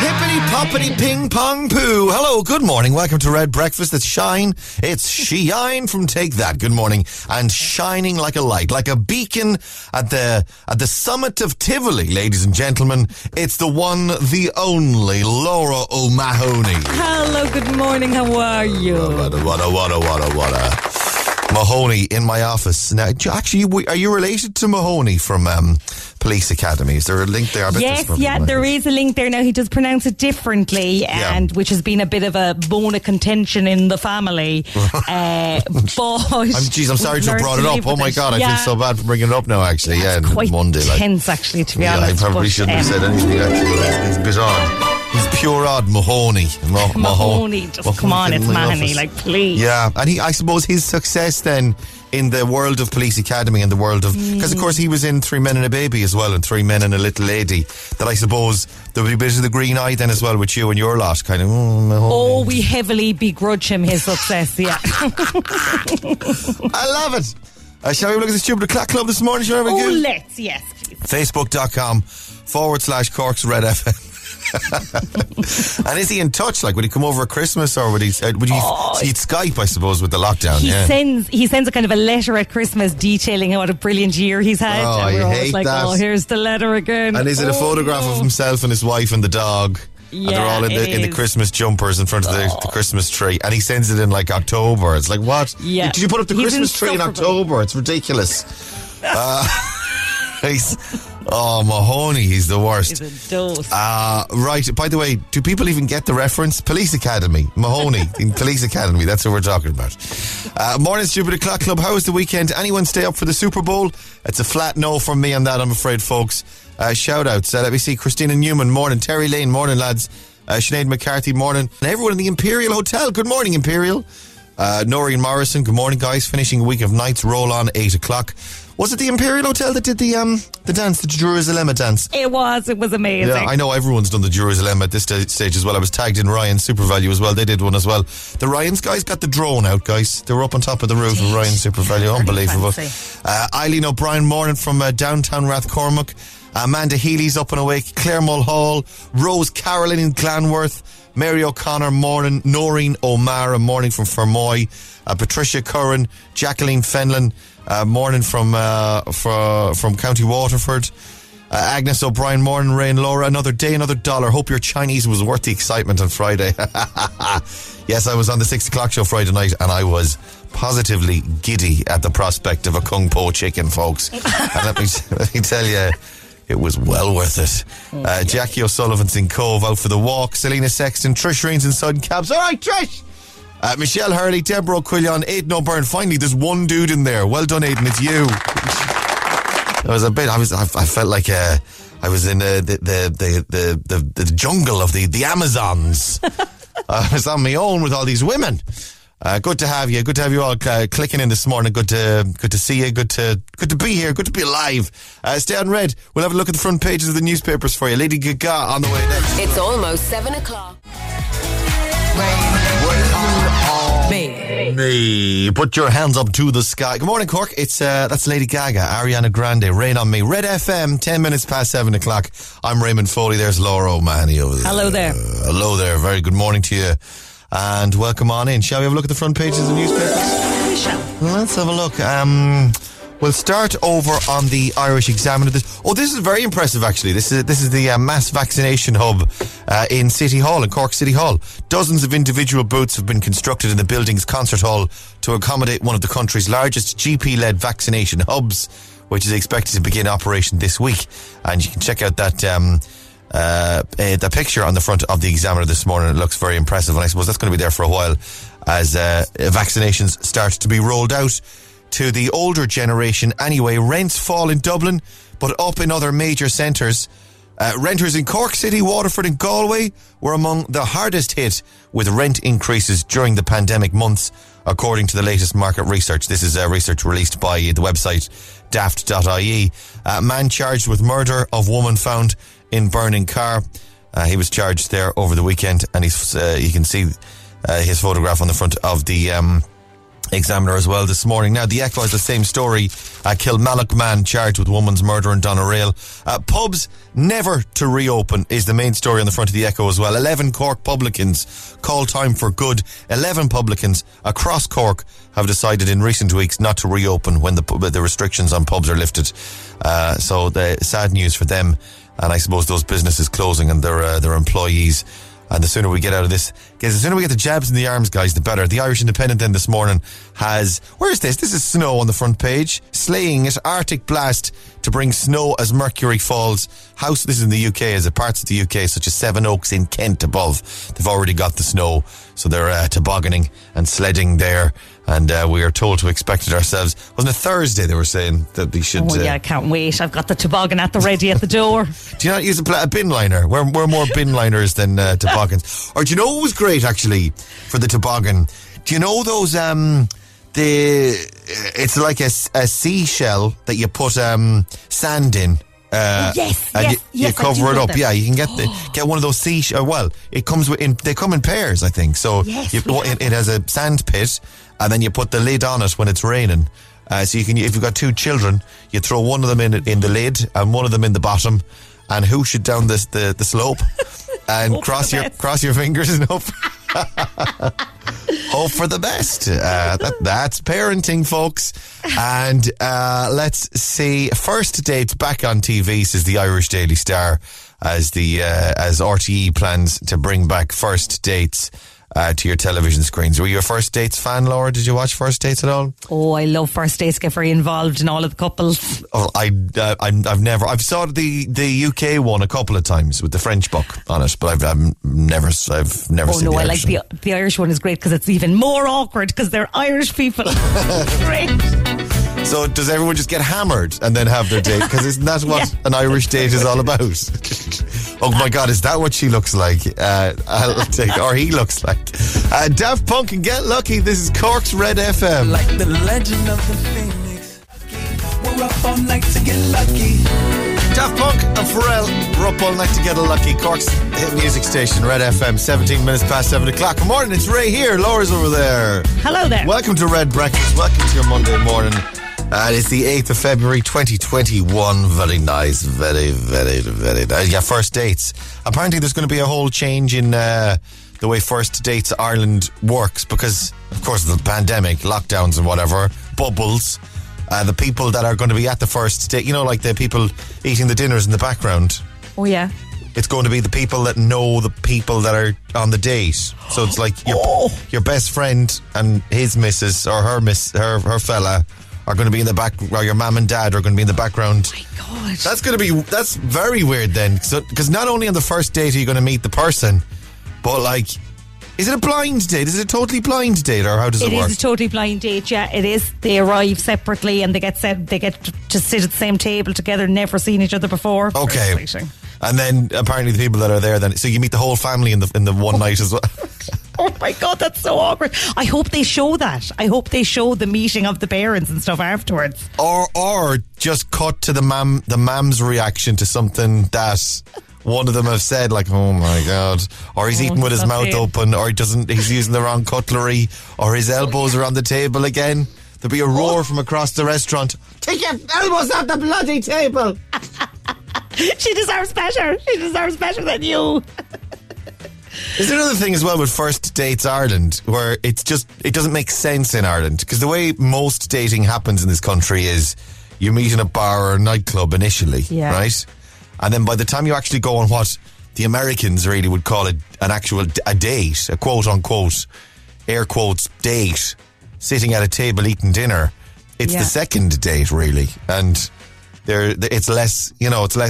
Hippity poppity ping pong poo. Hello, good morning. Welcome to Red Breakfast. It's Shine. It's Shine from Take That. Good morning. And shining like a light, like a beacon at the summit of Tivoli, ladies and gentlemen. It's the one, the only Laura O'Mahony. Hello, good morning. How are you? Mahoney in my office. Now, actually, are you related to Mahoney from Police Academy? Is there a link there? Yes, there is a link there. Now, he does pronounce it differently, and which has been a bit of a bone of contention in the family. I'm sorry to have brought it up. Oh my God, I feel so bad for bringing it up now, actually. Yeah, it's quite Monday, tense, actually, to be honest. I probably shouldn't have said anything, actually. It's a bit odd. He's pure odd, Mahoney. Mahoney, come on, it's Mahoney, please. Yeah, and I suppose his success then in the world of Police Academy and the world of... Because, of course, he was in 3 Men and a Baby as well, and 3 Men and a Little Lady, that I suppose there would be a bit of the green eye then as well with you and your lot, kind of... we heavily begrudge him his success, yeah. I love it. Shall we look at the Stupid O'Clock Club this morning? Shall we let's, yes, please. Facebook.com/Cork's Red FM. And is he in touch? Would he come over at Christmas, or would he? He'd Skype, I suppose, with the lockdown. He sends a kind of a letter at Christmas detailing what a brilliant year he's had. Oh, and I hate that. Oh, here's the letter again. And is it a photograph of himself and his wife and the dog? Yeah, and they're all in the Christmas jumpers in front of the Christmas tree, and he sends it in October. It's like, what? Yeah. Did you put up the Christmas tree in October? It's ridiculous. Mahoney, he's the worst. He's a dose. Right, by the way, do people even get the reference? Police Academy, Mahoney in Police Academy, that's what we're talking about. Morning, Stupid O'Clock Club. How was the weekend? Anyone stay up for the Super Bowl? It's a flat no from me on that, I'm afraid, folks. Shout outs. Let me see. Christina Newman, morning. Terry Lane, morning, lads. Sinead McCarthy, morning. And everyone in the Imperial Hotel, good morning, Imperial. Noreen Morrison, good morning, guys. Finishing a week of nights, roll on 8 o'clock. Was it the Imperial Hotel that did the dance, the Jerusalem dance? It was. It was amazing. Yeah, I know everyone's done the Jerusalem at this stage as well. I was tagged in Ryan's SuperValu as well. They did one as well. The Ryan's guys got the drone out, guys. They were up on top of the roof of Ryan's SuperValu. Unbelievable. Eileen O'Brien, morning from downtown Rathcormac. Amanda Healy's up and awake. Claire Mulhall. Rose Carolyn in Glanworth. Mary O'Connor, morning. Noreen O'Mara, morning from Fermoy. Patricia Curran. Jacqueline Fenlon. Morning from County Waterford. Agnes O'Bryan, morning, Ray and Laura. Another day, another dollar. Hope your Chinese was worth the excitement on Friday. Yes, I was on the 6 o'clock show Friday night, and I was positively giddy at the prospect of a Kung Po chicken, folks. And let me tell you, it was well worth it. Jackie O'Sullivan's in Cove, out for the walk. Selena Sexton, Trish Reins in Sudden Cabs. All right, Trish! Michelle Hurley, Deborah Quillion, Aidan O'Byrne. Finally, there's one dude in there. Well done, Aidan. It's you. I felt like I was in the jungle of the Amazons. I was on my own with all these women. Good to have you. Good to have you all clicking in this morning. Good to see you. Good to be here. Good to be alive. Stay on Red. We'll have a look at the front pages of the newspapers for you. Lady Gaga on the way next. It's almost 7 o'clock. Me. Put your hands up to the sky. Good morning, Cork. It's that's Lady Gaga, Ariana Grande, Rain on Me. Red FM, 10 minutes past 7 o'clock. I'm Raymond Foley. There's Laura O'Mahony over there. Hello there. Hello there. Very good morning to you, and welcome on in. Shall we have a look at the front pages of the newspapers? We shall. Let's have a look. We'll start over on the Irish Examiner. This is very impressive, actually. This is the mass vaccination hub in City Hall, in Cork City Hall. Dozens of individual booths have been constructed in the building's concert hall to accommodate one of the country's largest GP-led vaccination hubs, which is expected to begin operation this week. And you can check out that... the picture on the front of the Examiner this morning. It looks very impressive, and I suppose that's going to be there for a while as vaccinations start to be rolled out to the older generation anyway. Rents fall in Dublin, but up in other major centres. Renters in Cork City, Waterford and Galway were among the hardest hit with rent increases during the pandemic months, according to the latest market research. This is research released by the website daft.ie. Man charged with murder of woman found in burning car. He was charged there over the weekend, and you can see his photograph on the front of the Examiner as well this morning. Now, the Echo is the same story. Kilmallock man charged with woman's murder in Doneraile. Pubs never to reopen is the main story on the front of the Echo as well. 11 Cork publicans call time for good. 11 publicans across Cork have decided in recent weeks not to reopen when the restrictions on pubs are lifted. So the sad news for them, and I suppose those businesses closing and their employees. And the sooner we get out of this, guys, the sooner we get the jabs in the arms, guys, the better. The Irish Independent then this morning has, where is this? This is snow on the front page. Slaying it, Arctic blast to bring snow as mercury falls. House, this is in the UK, as the parts of the UK, such as Seven Oaks in Kent above, they've already got the snow. So they're tobogganing and sledding there. And we are told to expect it ourselves. Wasn't it Thursday they were saying that they should... Oh yeah, I can't wait. I've got the toboggan at the ready at the door. Do you not use a bin liner? We're more bin liners than toboggans. Or do you know what was great, actually, for the toboggan? Do you know those... it's like a seashell that you put sand in. Yes, you cover it up. Yeah, you can get one of those seashells. Well, it comes with. They come in pairs, I think. So yes, it has a sand pit, and then you put the lid on it when it's raining. So you can, if you've got two children, you throw one of them in the lid and one of them in the bottom, and who should down the slope and cross your fingers and hope. Hope for the best. That's parenting, folks. And let's see. First Dates back on TV, says the Irish Daily Star, as RTE plans to bring back First Dates to your television screens. Were you a First Dates fan, Laura? Did you watch First Dates at all? Oh, I love First Dates. Get very involved in all of the couples. Oh, I've saw the UK one a couple of times with the French book on it, but I've never seen. Oh no, I like the Irish one is great because it's even more awkward because they're Irish people. Great. So does everyone just get hammered and then have their date? Because isn't that what an Irish date is all about? Oh my God, is that what she looks like? Or he looks like. Daft Punk and Get Lucky. This is Cork's Red FM. Like the legend of the Phoenix. We're up all night to get lucky. Daft Punk and Pharrell. We're up all night to get a lucky. Cork's hit music station, Red FM, 17 minutes past 7 o'clock. Good morning, it's Ray here. Laura's over there. Hello there. Welcome to Red Breakfast. Welcome to your Monday morning. It's the 8th of February 2021. Very nice. Very, very, very nice. Yeah, First Dates. Apparently there's going to be a whole change in the way First Dates Ireland works because, of course, the pandemic, lockdowns and whatever, bubbles, the people that are going to be at the first date, you know, like the people eating the dinners in the background. Oh, yeah. It's going to be the people that know the people that are on the date. So it's like your best friend and his missus or her fella are going to be in the back, or your mum and dad are going to be in the background. Oh my God. That's very weird then. So, because not only on the first date are you going to meet the person, but like, is it a blind date? Is it a totally blind date, or how does it work? It is a totally blind date, yeah, it is. They arrive separately and they get to sit at the same table together, never seen each other before. Okay. And then apparently the people that are there then, so you meet the whole family in the one night as well. Oh my God, that's so awkward. I hope they show that. I hope they show the meeting of the parents and stuff afterwards. Or just cut to the mam's reaction to something that one of them have said, like, oh my God. Or he's eating with his mouth open, or he's using the wrong cutlery, or his elbows are on the table again. There'll be a roar from across the restaurant. Take your elbows off the bloody table. She deserves better. She deserves better than you. There's another thing as well with First Dates Ireland where it doesn't make sense in Ireland, because the way most dating happens in this country is you meet in a bar or a nightclub initially, right? And then by the time you actually go on what the Americans really would call an actual date, a quote-unquote, air quotes, date, sitting at a table eating dinner, it's the second date really, and it's less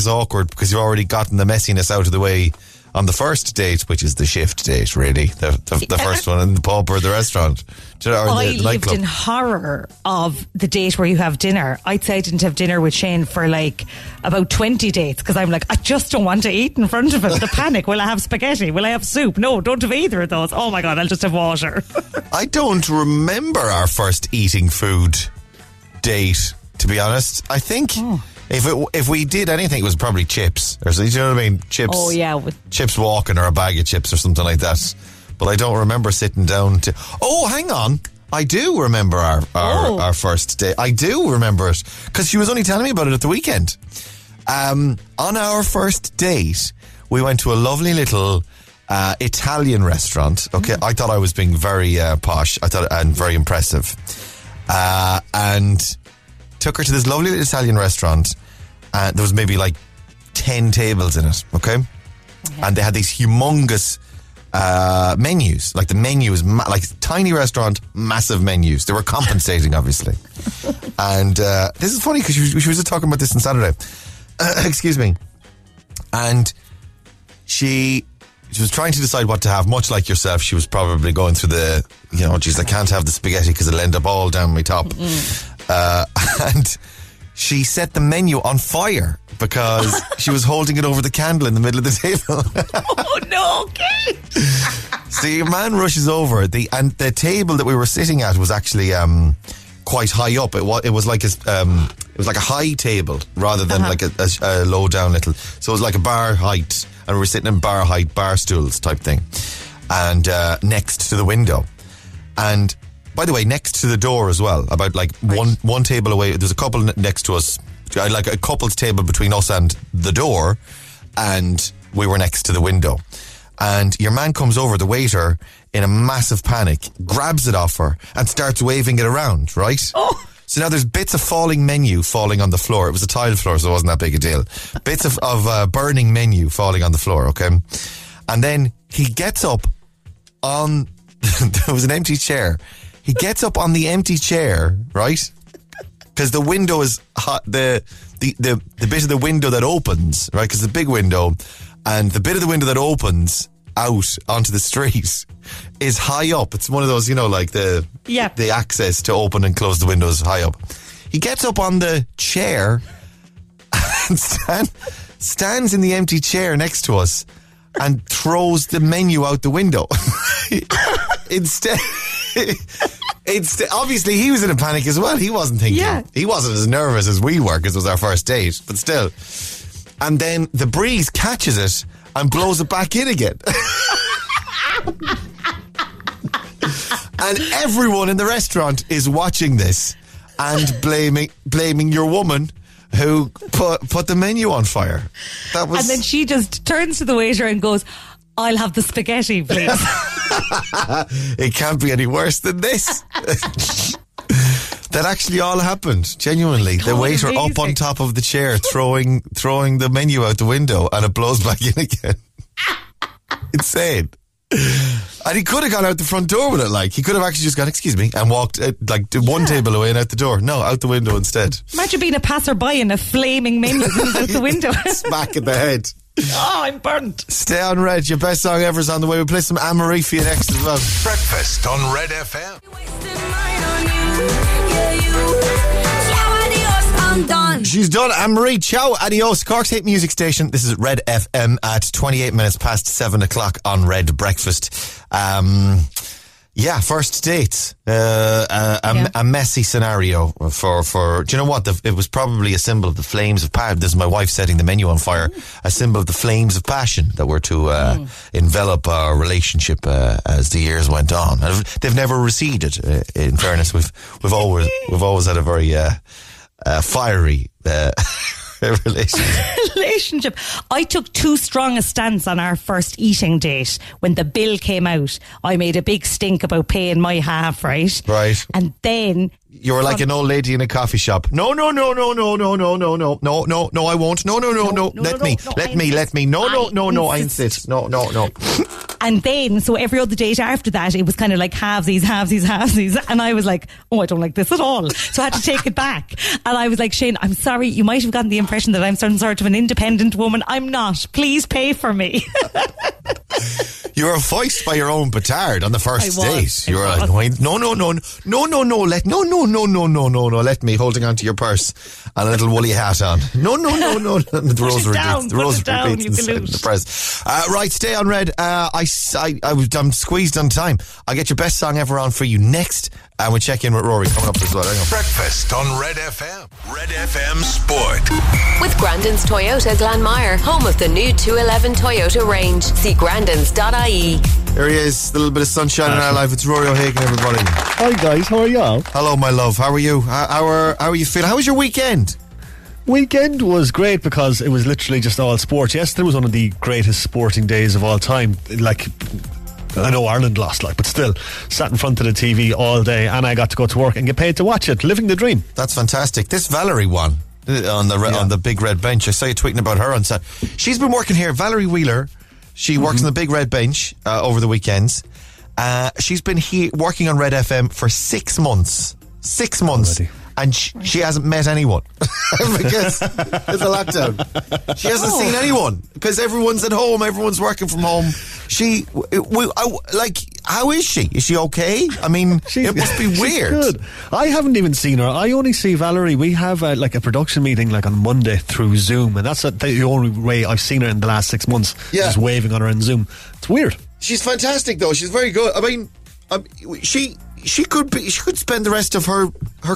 awkward because you've already gotten the messiness out of the way on the first date, which is the shift date, really. The first one in the pub or the restaurant. I lived in horror of the date where you have dinner. I'd say I didn't have dinner with Shane for like about 20 dates because I'm like, I just don't want to eat in front of him. The panic. Will I have spaghetti? Will I have soup? No, don't have either of those. Oh my God, I'll just have water. I don't remember our first eating food date, to be honest. I think... Oh. If we did anything, it was probably chips. Or, do you know what I mean? Chips. Oh, yeah. Chips walking or a bag of chips or something like that. But I don't remember sitting down to... Oh, hang on. I do remember our first date. I do remember it because she was only telling me about it at the weekend. On our first date, we went to a lovely little Italian restaurant. Okay, I thought I was being very posh. I thought and very impressive, and took her to this lovely little Italian restaurant. There was maybe like 10 tables in it. Okay. And they had these humongous menus. Like the menu is like tiny restaurant, massive menus. They were compensating, obviously. And this is funny because she was talking about this on Saturday. Excuse me. And she was trying to decide what to have. Much like yourself, she was probably going through the, you know, geez, I can't have the spaghetti because it'll end up all down my top. And she set the menu on fire because she was holding it over the candle in the middle of the table. Oh no, okay. So your man rushes over and the table that we were sitting at was actually quite high up. It was like a high table rather than like a low down little. So it was like a bar height, and we were sitting in bar height, bar stools type thing, and next to the window, and. By the way, next to the door as well, about like one table away, there's a couple next to us, like a couple's table between us and the door, and we were next to the window. And your man comes over, the waiter, in a massive panic, grabs it off her and starts waving it around, right? Oh. So now there's bits of falling menu falling on the floor. It was a tile floor, so it wasn't that big a deal. Bits of burning menu falling on the floor, okay? And then he gets up on, there was an empty chair. He gets up on the empty chair, right? Because the window is hot, the bit of the window that opens, right? Because the big window and the bit of the window that opens out onto the street is high up. It's one of those, you know, like the access to open and close the windows high up. He gets up on the chair and stands in the empty chair next to us and throws the menu out the window. Instead... obviously he was in a panic as well. He wasn't thinking. Yeah. He wasn't as nervous as we were because it was our first date, but still. And then the breeze catches it and blows it back in again. And everyone in the restaurant is watching this and blaming your woman who put the menu on fire. And then she just turns to the waiter and goes, "I'll have the spaghetti, please." It can't be any worse than this. That actually all happened, genuinely. The waiter amazing. Up on top of the chair, throwing the menu out the window, and it blows back in again. Insane. And he could have gone out the front door with it. Like, he could have actually just gone, "Excuse me," and walked one table away and out the door. No, out the window instead. Imagine being a passerby and a flaming menu comes out the window. Smack in the head. Oh, I'm burnt. Stay on Red. Your best song ever is on the way. We play some Anne-Marie for you next as well. Breakfast on Red FM. She's done. Anne-Marie, ciao, adios. Cork's hit music station. This is Red FM at 28 minutes past 7 o'clock on Red Breakfast. Yeah, first date. A messy scenario for. Do you know what? It was probably a symbol of the flames of passion. This is my wife setting the menu on fire. A symbol of the flames of passion that were to envelop our relationship as the years went on. And they've never receded. In fairness, we've always had a very fiery relationship. I took too strong a stance on our first eating date. When the bill came out, I made a big stink about paying my half, right? Right. And then you were like an old lady in a coffee shop. No, I won't. No. Let me. No, I insist. No. And then, so every other date after that, it was kind of like halvesies. And I was like, oh, I don't like this at all. So I had to take it back. And I was like, "Shane, I'm sorry. You might have gotten the impression that I'm some sort of an independent woman. I'm not. Please pay for me." You were voiced by your own petard on the first date. You were like, no, let me, holding onto your purse and a little woolly hat on. No. The rosary beads. The rosary beads in the press. Right, stay on Red. I'm squeezed on time. I'll get your best song ever on for you next And we check in with Rory coming up as well. Breakfast on Red FM. Red FM Sport. With Grandin's Toyota Glanmire, home of the new 211 Toyota range. See grandins.ie. There he is, a little bit of sunshine in our life. It's Rory O'Hagan, everybody. Hi guys, how are y'all? Hello, my love. How are you? How are you feeling? How was your weekend? Weekend was great because it was literally just all sport. Yesterday was one of the greatest sporting days of all time. Like, I know Ireland lost, but still sat in front of the TV all day, and I got to go to work and get paid to watch it. Living the dream. That's fantastic. This Valerie one on the big red bench. I saw you tweeting about her on Saturday. She's been working here, Valerie Wheeler. She works on the big red bench over the weekends. She's been here working on Red FM for 6 months. 6 months. Already. And she hasn't met anyone because it's a lockdown. She hasn't seen anyone because everyone's at home. Everyone's working from home. How is she? Is she okay? I mean, it must be weird. Good. I haven't even seen her. I only see Valerie. We have a production meeting on Monday through Zoom, and that's the only way I've seen her in the last 6 months. Yeah. Just waving on her in Zoom. It's weird. She's fantastic, though. She's very good. I mean, she could spend the rest of her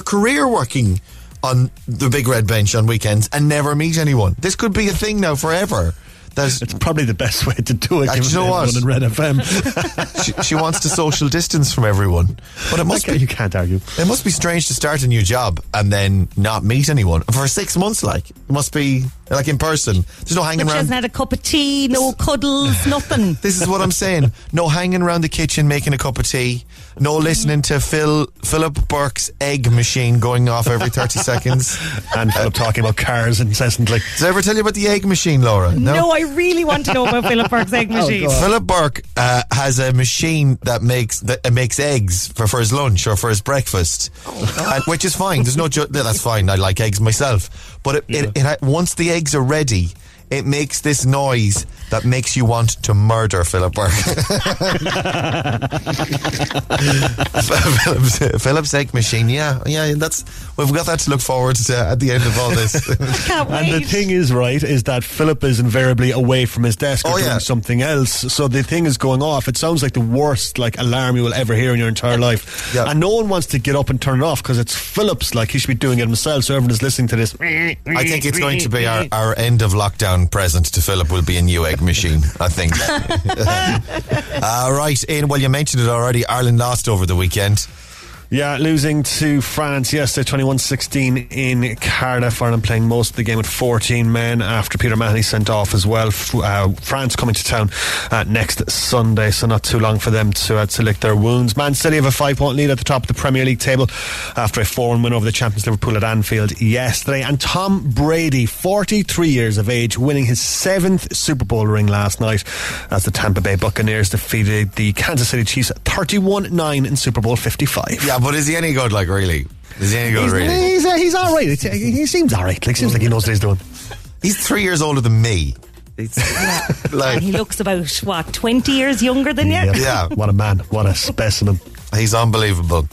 career working on the big red bench on weekends and never meet anyone. This could be a thing now forever. It's probably the best way to do it. Do you know what? In Red FM, she wants to social distance from everyone. But it must be, you can't argue. It must be strange to start a new job and then not meet anyone for 6 months. It must be in person. There's no hanging around. She hasn't had a cup of tea, no cuddles, nothing. This is what I'm saying. No hanging around the kitchen making a cup of tea. No listening to Philip Burke's egg machine going off every 30 seconds. And Philip talking about cars incessantly. Did I ever tell you about the egg machine, Laura? No, I really want to know about Philip Burke's egg machine. Philip Burke has a machine that makes eggs for his lunch or for his breakfast, which is fine. There's no that's fine. I like eggs myself, but once the eggs are ready, it makes this noise that makes you want to murder Philip Burke. Philip's egg machine, yeah. We've got that to look forward to at the end of all this. I can't wait. And the thing is, is that Philip is invariably away from his desk or doing something else. So the thing is going off. It sounds like the worst alarm you will ever hear in your entire life. Yeah. And no one wants to get up and turn it off because it's Philip's. He should be doing it himself. So everyone is listening to this. I think it's going to be our end of lockdown present to Philip will be a new egg machine, I think. Right, Ian, well, you mentioned it already. Ireland lost over the weekend. Yeah, losing to France yesterday, 21-16 in Cardiff. Ireland playing most of the game with 14 men after Peter Mahoney sent off as well. France coming to town next Sunday, so not too long for them to lick their wounds. Man City have a 5-point lead at the top of the Premier League table after a 4-1 win over the champions Liverpool at Anfield yesterday. And Tom Brady, 43 years of age, winning his 7th Super Bowl ring last night as the Tampa Bay Buccaneers defeated the Kansas City Chiefs 31-9 in Super Bowl 55. Yeah, but is he any good, really? Is he any good, really? He's all right. He seems all right. Seems like he knows what he's doing. He's 3 years older than me. And he looks about, 20 years younger than you? Yeah. What a man. What a specimen. He's unbelievable.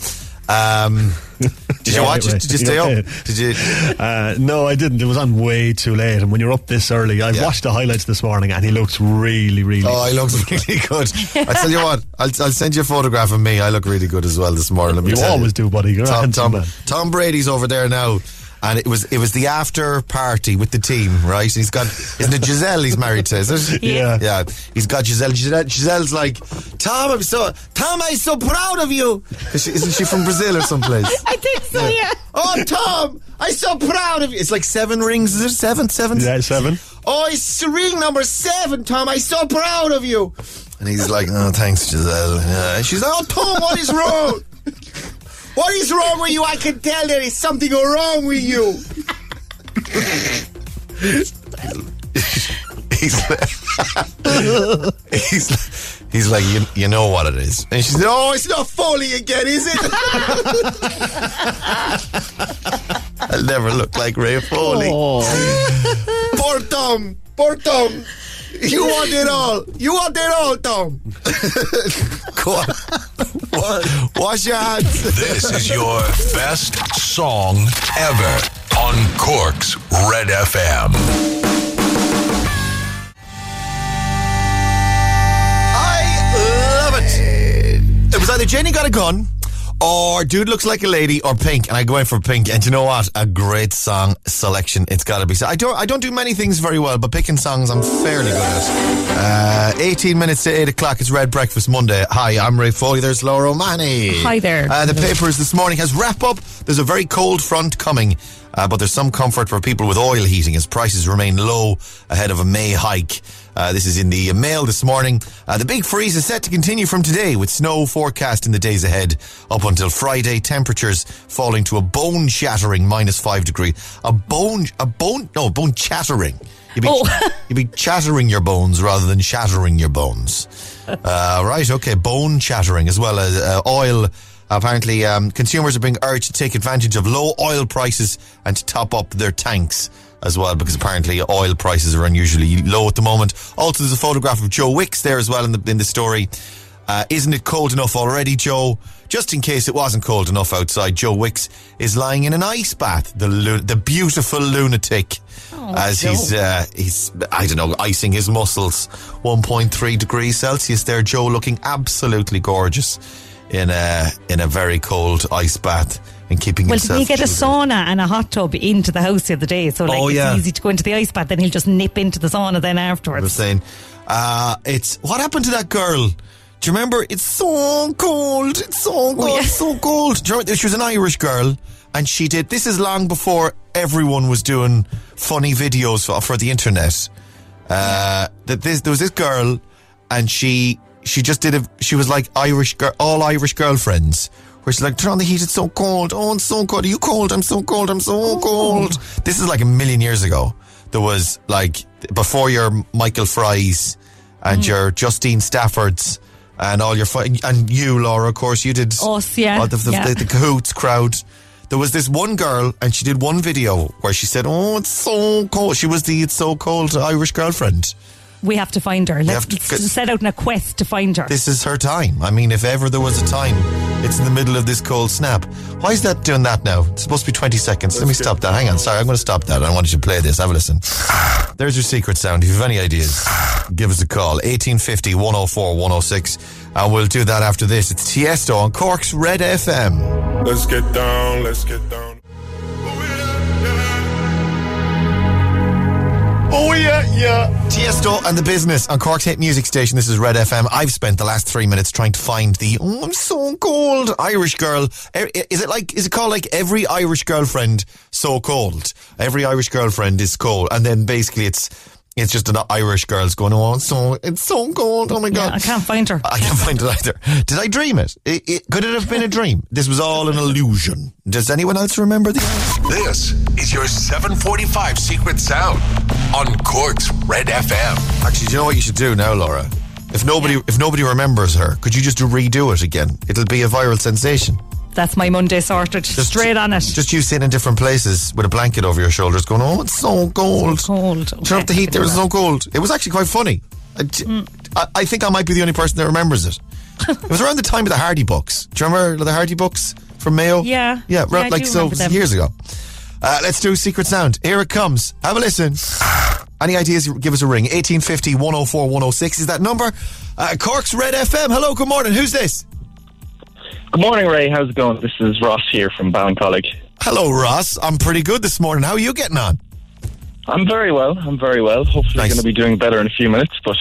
Did you watch it? Did you stay up? Did you? No, I didn't. It was on way too late. And when you're up this early, I watched the highlights this morning, and he looks really, really. Oh, he looks really good. I tell you what, I'll send you a photograph of me. I look really good as well this morning. Let me tell you always do, buddy. You're a handsome man. Tom Brady's over there now. And it was the after party with the team, right? And he's got, isn't it Gisele he's married to, is it? Yeah. Yeah. He's got Gisele. Giselle's like, Tom, I'm so proud of you. Isn't she from Brazil or someplace? I think so, yeah. Oh, Tom, I'm so proud of you. It's 7 rings, is it? Seven? Yeah, 7. Oh, it's ring number 7, Tom. I'm so proud of you. And he's like, oh, thanks, Gisele. Yeah. And she's like, oh, Tom, what is wrong? What is wrong with you? I can tell there is something wrong with you. He's like, you know what it is. And she said, oh, it's not Foley again, is it? I'll never look like Ray Foley. Oh. Poor Tom. You want it all, Tom. Go on. Wash your hands. This is your best song ever on Cork's Red FM. I love it. It was either Jenny Got a Gun or Dude Looks Like a Lady or Pink, and I go in for Pink. And you know what? A great song selection. It's got to be. I don't do many things very well, but picking songs I'm fairly good at. 18 minutes to 8 o'clock. It's Red Breakfast Monday. Hi, I'm Ray Foley. There's Laura O'Mahony. Hi there. The papers this morning has wrap up. There's a very cold front coming. But there's some comfort for people with oil heating as prices remain low ahead of a May hike. This is in the Mail this morning. The big freeze is set to continue from today with snow forecast in the days ahead up until Friday. Temperatures falling to a bone-shattering -5 degree. Bone-shattering. You'd be chattering your bones rather than shattering your bones. Right, okay, bone-shattering as well as oil. Apparently, consumers are being urged to take advantage of low oil prices and to top up their tanks as well, because apparently oil prices are unusually low at the moment. Also, there's a photograph of Joe Wicks there as well in the story. Isn't it cold enough already, Joe? Just in case it wasn't cold enough outside, Joe Wicks is lying in an ice bath, the beautiful lunatic, as he's I don't know, icing his muscles. 1.3 degrees Celsius there, Joe, looking absolutely gorgeous in a very cold ice bath and keeping himself... Well, did he get a sauna and a hot tub into the house the other day? So it's easy to go into the ice bath, then he'll just nip into the sauna then afterwards. I was saying, what happened to that girl? Do you remember? It's so cold. It's so cold. Oh, yeah. So cold. Do you remember? She was an Irish girl and she did... This is long before everyone was doing funny videos for the internet. There was this girl and she just did she was like Irish girl, all Irish girlfriends, where she's like, turn on the heat, it's so cold. Oh, it's so cold. Are you cold? I'm so cold. I'm so cold. This is like a million years ago. There was like, before your Michael Fry's and your Justine Stafford's and all your, and you, Laura, of course, you did us, yeah. The Cahoots crowd. There was this one girl and she did one video where she said, oh, it's so cold. She was the It's So Cold Irish girlfriend. We have to find her. Let's set out on a quest to find her. This is her time. I mean, if ever there was a time, it's in the middle of this cold snap. Why is that doing that now? It's supposed to be 20 seconds. Let me stop that. Hang on. Sorry, I'm going to stop that. I wanted you to play this. Have a listen. There's your secret sound. If you have any ideas, give us a call. 1850 104 106. And we'll do that after this. It's Tiesto on Cork's Red FM. Let's get down. Let's get down. Oh yeah, yeah. Tiesto and the Business on Cork's hit music station. This is Red FM. I've spent the last 3 minutes trying to find the I'm so cold Irish girl. Is it called every Irish girlfriend so cold? Every Irish girlfriend is cold, and then basically it's just an Irish girl's going, oh, it's so cold. Oh my God, yeah, I can't find her. I can't find it either. Did I dream it? Could it have been a dream? This was all an illusion. Does anyone else remember this? This is your 7:45 secret sound on Cork's Red FM. Actually, do you know what you should do now, Laura? If nobody remembers her, could you just redo it again? It'll be a viral sensation. That's my Monday sorted. Just straight on it. Just you sitting in different places with a blanket over your shoulders going, oh, it's so cold. It's so cold. Okay, turn up the heat there, it's so cold. It was actually quite funny. I think I might be the only person that remembers it. It was around the time of the Hardy books. Do you remember the Hardy books from Mayo? Yeah. Yeah, years ago. Let's do Secret Sound. Here it comes. Have a listen. Any ideas, give us a ring. 1850 104 106 is that number. Cork's Red FM. Hello, good morning. Who's this? Good morning, Ray. How's it going? This is Ross here from Ballincollig. Hello, Ross. I'm pretty good this morning. How are you getting on? I'm very well. Hopefully nice. I'm going to be doing better in a few minutes, but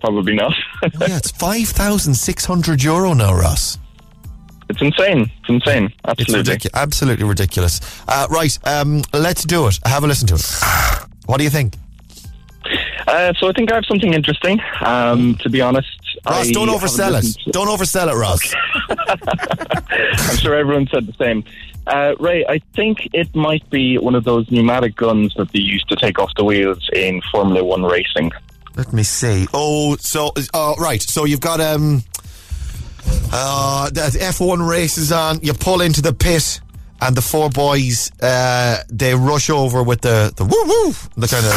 probably not. Oh, yeah, it's €5,600 now, Ross. It's insane. Absolutely. It's absolutely ridiculous. Right, let's do it. Have a listen to it. What do you think? So I think I have something interesting, to be honest. Ross, don't oversell it. Don't oversell it, Ross. I'm sure everyone said the same. Ray, I think it might be one of those pneumatic guns that they used to take off the wheels in Formula 1 racing. Let me see. Oh, so, right. So you've got the F1 races on. You pull into the pit. And the four boys, they rush over with the woo-woo, the kind of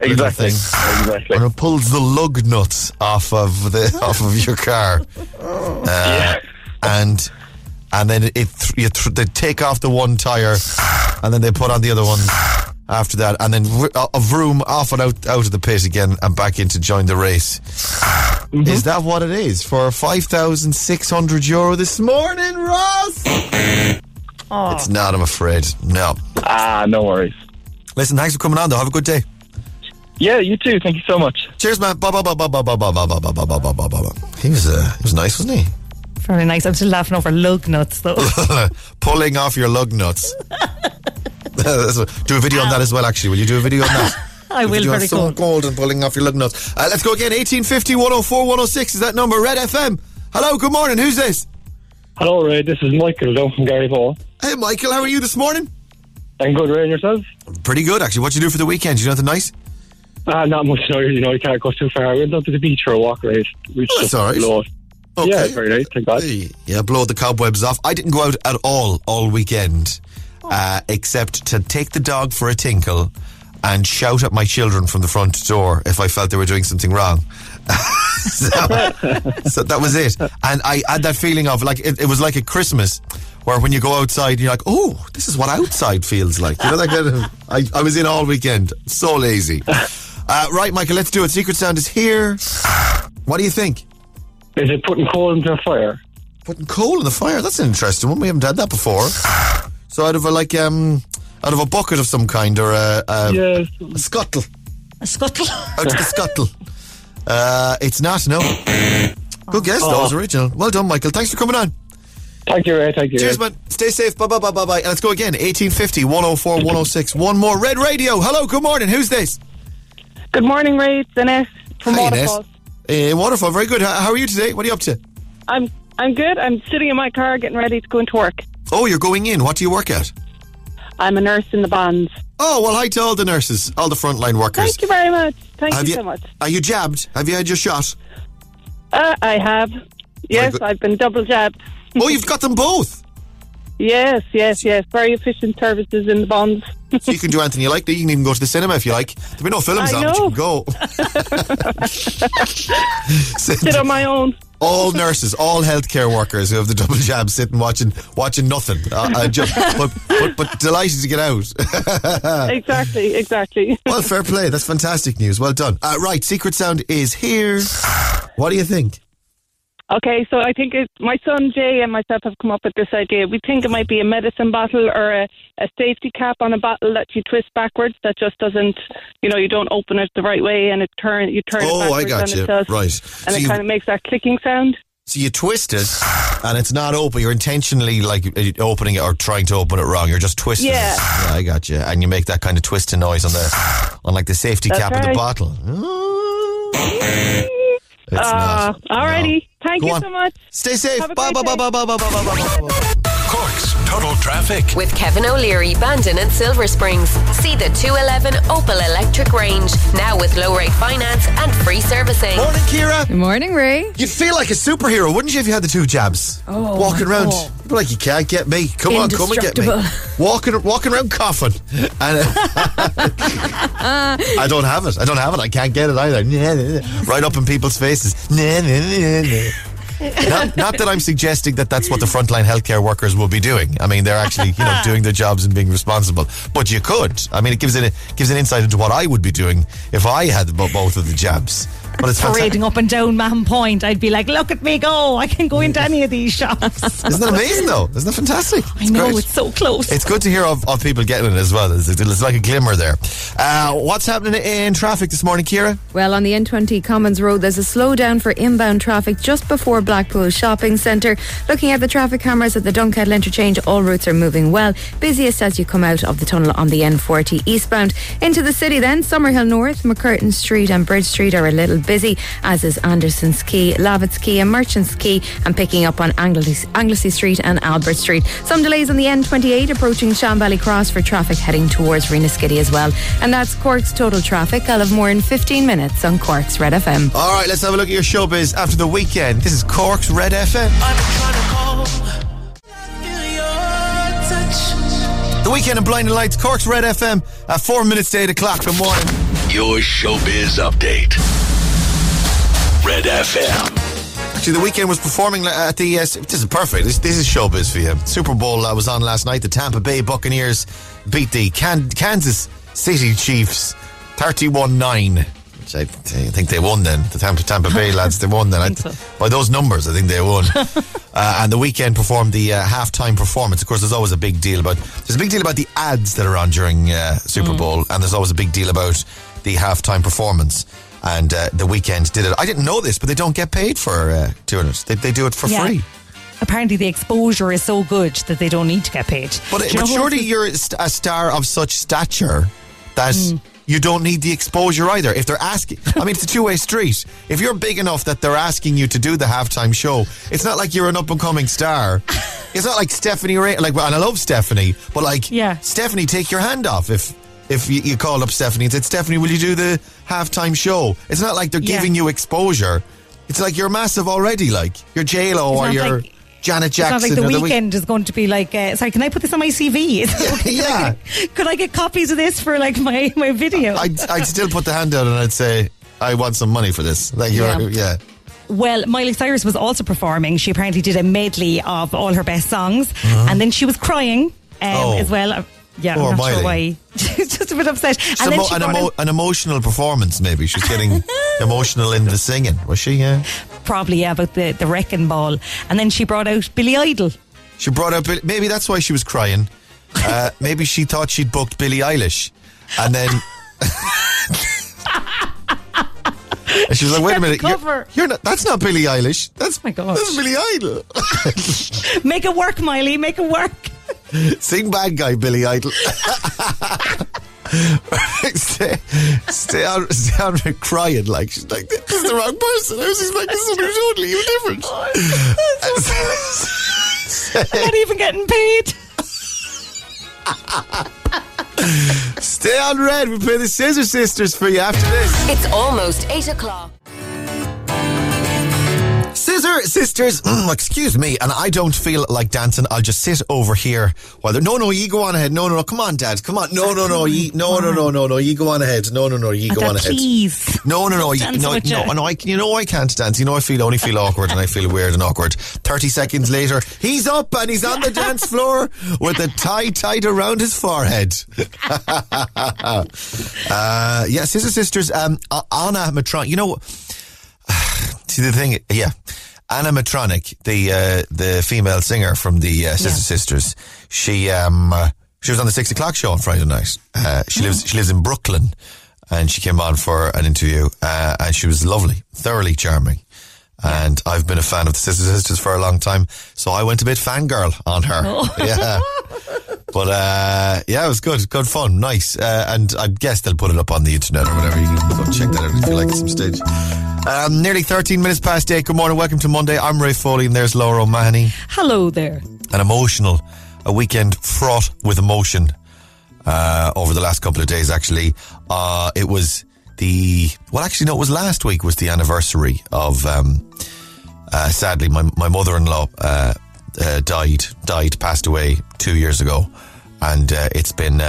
exactly thing. And it pulls the lug nuts off of your car. Yeah. And then they take off the one tire, and then they put on the other one after that, and then a vroom off and out of the pit again and back in to join the race. Mm-hmm. Is that what it is for €5,600 this morning, Ross? Oh. It's not, I'm afraid. No. No worries. Listen, thanks for coming on, though. Have a good day. Yeah, you too. Thank you so much. Cheers, man. He was nice, wasn't he? Very nice. I'm still laughing over lug nuts, though. Pulling off your lug nuts. Do a video on that as well, actually. Will you do a video on that? I will, very cool. Gold and pulling off your lug nuts. Let's go again. 1850 104 106 is that number. Red FM. Hello, good morning. Who's this? Hello, Ray. This is Michael down from Gary Paul. Hey, Michael. How are you this morning? I'm good, Ray. And yourself? Pretty good, actually. What do you do for the weekend? You do nothing nice? Not much. No, you know, you can't go too far. We went down to the beach for a walk, Ray. That's all right. Okay. Yeah, it's very nice. Thank God. Yeah, blow the cobwebs off. I didn't go out at all weekend, except to take the dog for a tinkle and shout at my children from the front door if I felt they were doing something wrong. so that was it. And I had that feeling of, like, it was like a Christmas where when you go outside, you're like, oh, this is what outside feels like. You know, like I was in all weekend. So lazy. Right, Michael, let's do it. Secret sound is here. What do you think? Is it putting coal into a fire? Putting coal in the fire? That's an interesting one. We haven't had that before. So out of a, like, out of a bucket of some kind, or a scuttle. A scuttle? Out of the scuttle. It's not, no. Good guess, that was original. Well done, Michael. Thanks for coming on. Thank you, Ray. Thank you. Cheers, man. Stay safe. Bye. And let's go again. 1850, 104, 106. One more. Red Radio. Hello, good morning. Who's this? Good morning, Ray. It's Ines from Waterford. Waterford, very good. How are you today? What are you up to? I'm good. I'm sitting in my car getting ready to go into work. Oh, you're going in. What do you work at? I'm a nurse in the bonds. Oh, well, hi to all the nurses, all the frontline workers. Thank you very much. Thank you so much. Are you jabbed? Have you had your shot? I have. Yes, I've been double jabbed. Oh, you've got them both? Yes. Very efficient services in the bonds. So you can do anything you like. You can even go to the cinema if you like. There'll be no films on, but you can go. Sit on my own. All nurses, all healthcare workers who have the double jab, sitting watching nothing, but delighted to get out. Exactly. Well, fair play. That's fantastic news. Well done. Right, secret sound is here. What do you think? Okay, so I think my son Jay and myself have come up with this idea. We think it might be a medicine bottle or a safety cap on a bottle that you twist backwards. That just doesn't, you know, you don't open it the right way and you turn it backwards. Oh, I got you. Right. And it kind of makes that clicking sound. So you twist it and it's not open. You're intentionally, like, opening it or trying to open it wrong. You're just twisting it. Yeah, I got you. And you make that kind of twisting noise on the safety cap of the bottle. Alrighty. No. Thank you so much. Stay safe. Bye. Cork's Total Traffic with Kevin O'Leary, Bandon and Silver Springs. See the 211 Opel electric range now with low rate finance and free servicing. Morning, Kira. Good morning, Ray. You'd feel like a superhero, wouldn't you, if you had the two jabs? Oh, walking around, like, you can't get me. Come on, come and get me. Walking around coughing. And, I don't have it. I can't get it either. Right up in people's faces. Not that I'm suggesting that that's what the frontline healthcare workers will be doing. I mean, they're actually, you know, doing their jobs and being responsible. But you could. I mean, it gives an insight into what I would be doing if I had both of the jabs. But it's parading up and down Man Point. I'd be like, look at me go. I can go into any of these shops. Isn't that amazing, though? Isn't that fantastic? It's great. It's so close. It's good to hear of people getting it as well. It's like a glimmer there. What's happening in traffic this morning, Ciara? Well, on the N20 Commons Road, there's a slowdown for inbound traffic just before Blackpool Shopping Centre. Looking at the traffic cameras at the Dunkettle Interchange, all routes are moving well. Busiest as you come out of the tunnel on the N40 eastbound. Into the city then, Summerhill North, McCurtain Street and Bridge Street are a little busy, as is Anderson's Quay, Lavitt's Quay and Merchant's Quay, and picking up on Anglesey Street and Albert Street. Some delays on the N28 approaching Shambally Cross for traffic heading towards Reenaskiddy as well. And that's Cork's Total Traffic. I'll have more in 15 minutes on Cork's Red FM. Alright, let's have a look at your showbiz after the weekend. This is Cork's Red FM. I'm trying to call. The Weekend and Blinding Lights, Cork's Red FM at 4 minutes to 8 o'clock. Good morning. Your showbiz update. Red FM. Actually, The Weeknd was performing at the... this is perfect. This is showbiz for you. Super Bowl was on last night. The Tampa Bay Buccaneers beat the Kansas City Chiefs 31-9. Which I think they won then. The Tampa Bay lads, they won then. By those numbers, I think they won. And The Weeknd performed the halftime performance. Of course, there's a big deal about the ads that are on during Super Bowl, and there's always a big deal about the halftime performance. And The Weeknd did it. I didn't know this, but they don't get paid for doing it. They do it for free. Apparently the exposure is so good that they don't need to get paid. But surely you're a star of such stature that you don't need the exposure either. If they're asking, I mean, it's a two-way street. If you're big enough that they're asking you to do the halftime show, it's not like you're an up-and-coming star. It's not like Stephanie Ray, and I love Stephanie, but Stephanie, take your hand off if you called up Stephanie and said, Stephanie, will you do the halftime show? It's not like they're giving you exposure. It's like you're massive already, like you're J-Lo or you're... Janet Jackson. It's not like The Weeknd is going to be like, sorry, can I put this on my CV? Could I get copies of this for my video? I'd still put the hand out and I'd say, I want some money for this. Well, Miley Cyrus was also performing. She apparently did a medley of all her best songs, and then she was crying as well. Yeah, I'm not sure why. She's just a bit upset. And then she an emotional performance, maybe. She's getting emotional in the singing, was she? Yeah. Probably, yeah, about the wrecking ball. And then she brought out Billy Idol. Maybe that's why she was crying. Maybe she thought she'd booked Billie Eilish. And then... and she was like, wait a minute. That's not Billie Eilish. That's, oh my gosh. That's Billy Idol. Make it work, Miley. Make it work. Sing bad guy, Billy Idol. stay on crying like she's like, this is the wrong person. I was expecting something totally different. I'm not even getting paid. Stay on Red. We'll play the Scissor Sisters for you after this. It's almost 8:00. Scissor Sisters, excuse me, and I don't feel like dancing. I'll just sit over here while you go on ahead. No, come on, Dad, come on. No, you go on ahead. No, you go on ahead. Please. I can't dance. I only feel awkward and I feel weird and awkward. 30 seconds later, he's up and he's on the dance floor with the tie tied around his forehead. Scissor Sisters, Anna Matron, see the thing, Anna Matronic, the female singer from the Sister Sisters. She was on the 6:00 show on Friday night. She lives in Brooklyn, and she came on for an interview. And she was lovely, thoroughly charming. And I've been a fan of the Sister Sisters for a long time, so I went a bit fangirl on her. Oh. Yeah, but it was good fun, nice. And I guess they'll put it up on the internet or whatever. You can go check that out if you like at some stage. Nearly 13 minutes past 8. Good morning, welcome to Monday. I'm Ray Foley and there's Laura O'Mahony. Hello there. A weekend fraught with emotion over the last couple of days, actually. It was last week was the anniversary of, sadly, my mother-in-law passed away 2 years ago. And it's been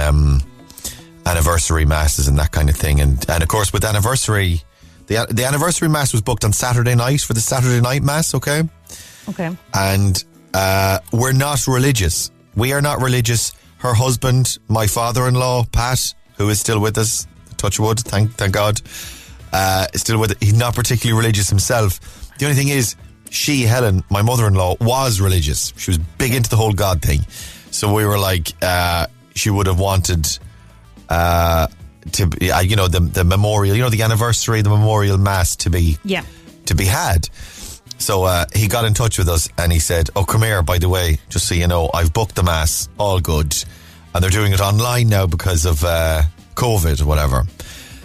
anniversary masses and that kind of thing. And of course, with anniversary... The anniversary mass was booked on Saturday night for the Saturday night mass, okay? Okay. And we're not religious. We are not religious. Her husband, my father-in-law, Pat, who is still with us, touch wood, thank God, still with us. He's not particularly religious himself. The only thing is, she, Helen, my mother-in-law, was religious. She was big into the whole God thing. So we were like, she would have wanted... the memorial, the anniversary, the memorial mass to be had. So he got in touch with us and he said, "Oh, come here, by the way, just so you know, I've booked the mass, all good, and they're doing it online now because of COVID, or whatever."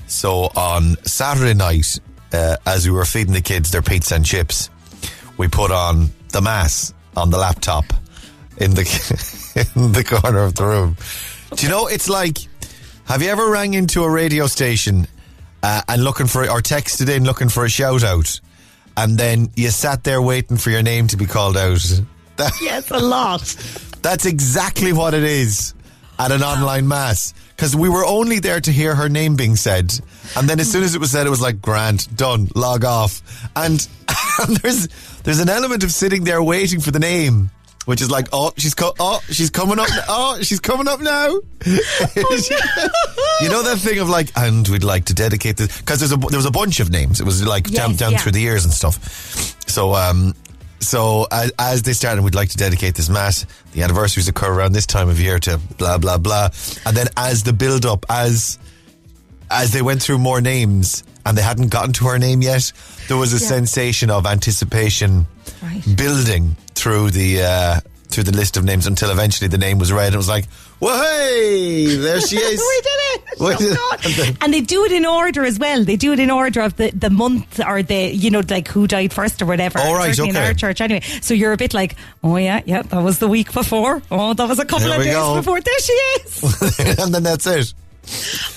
So on Saturday night, as we were feeding the kids their pizza and chips, we put on the mass on the laptop in the in the corner of the room. Okay. Do you know, it's like. Have you ever rang into a radio station and texted in looking for a shout out, and then you sat there waiting for your name to be called out? Yes, a lot. That's exactly what it is at an online mass, because we were only there to hear her name being said, and then as soon as it was said, it was like, grand, done, log off, and there's an element of sitting there waiting for the name which is like, she's coming up now. Oh, no. You know that thing of like, and we'd like to dedicate this, because there was a bunch of names. It was like down through the years and stuff. So, as they started, we'd like to dedicate this mass. The anniversaries occur around this time of year to blah, blah, blah. And then as the build up, as they went through more names and they hadn't gotten to her name yet, there was a sensation of anticipation building through the list of names until eventually the name was read and it was like, well, hey, there she is. We did it. Oh, God. And they do it in order as well. They do it in order of the month or the, you know, like who died first or whatever. All right, certainly in our church anyway. So you're a bit like, oh yeah, that was the week before. Oh, that was a couple of days before. There she is. And then that's it.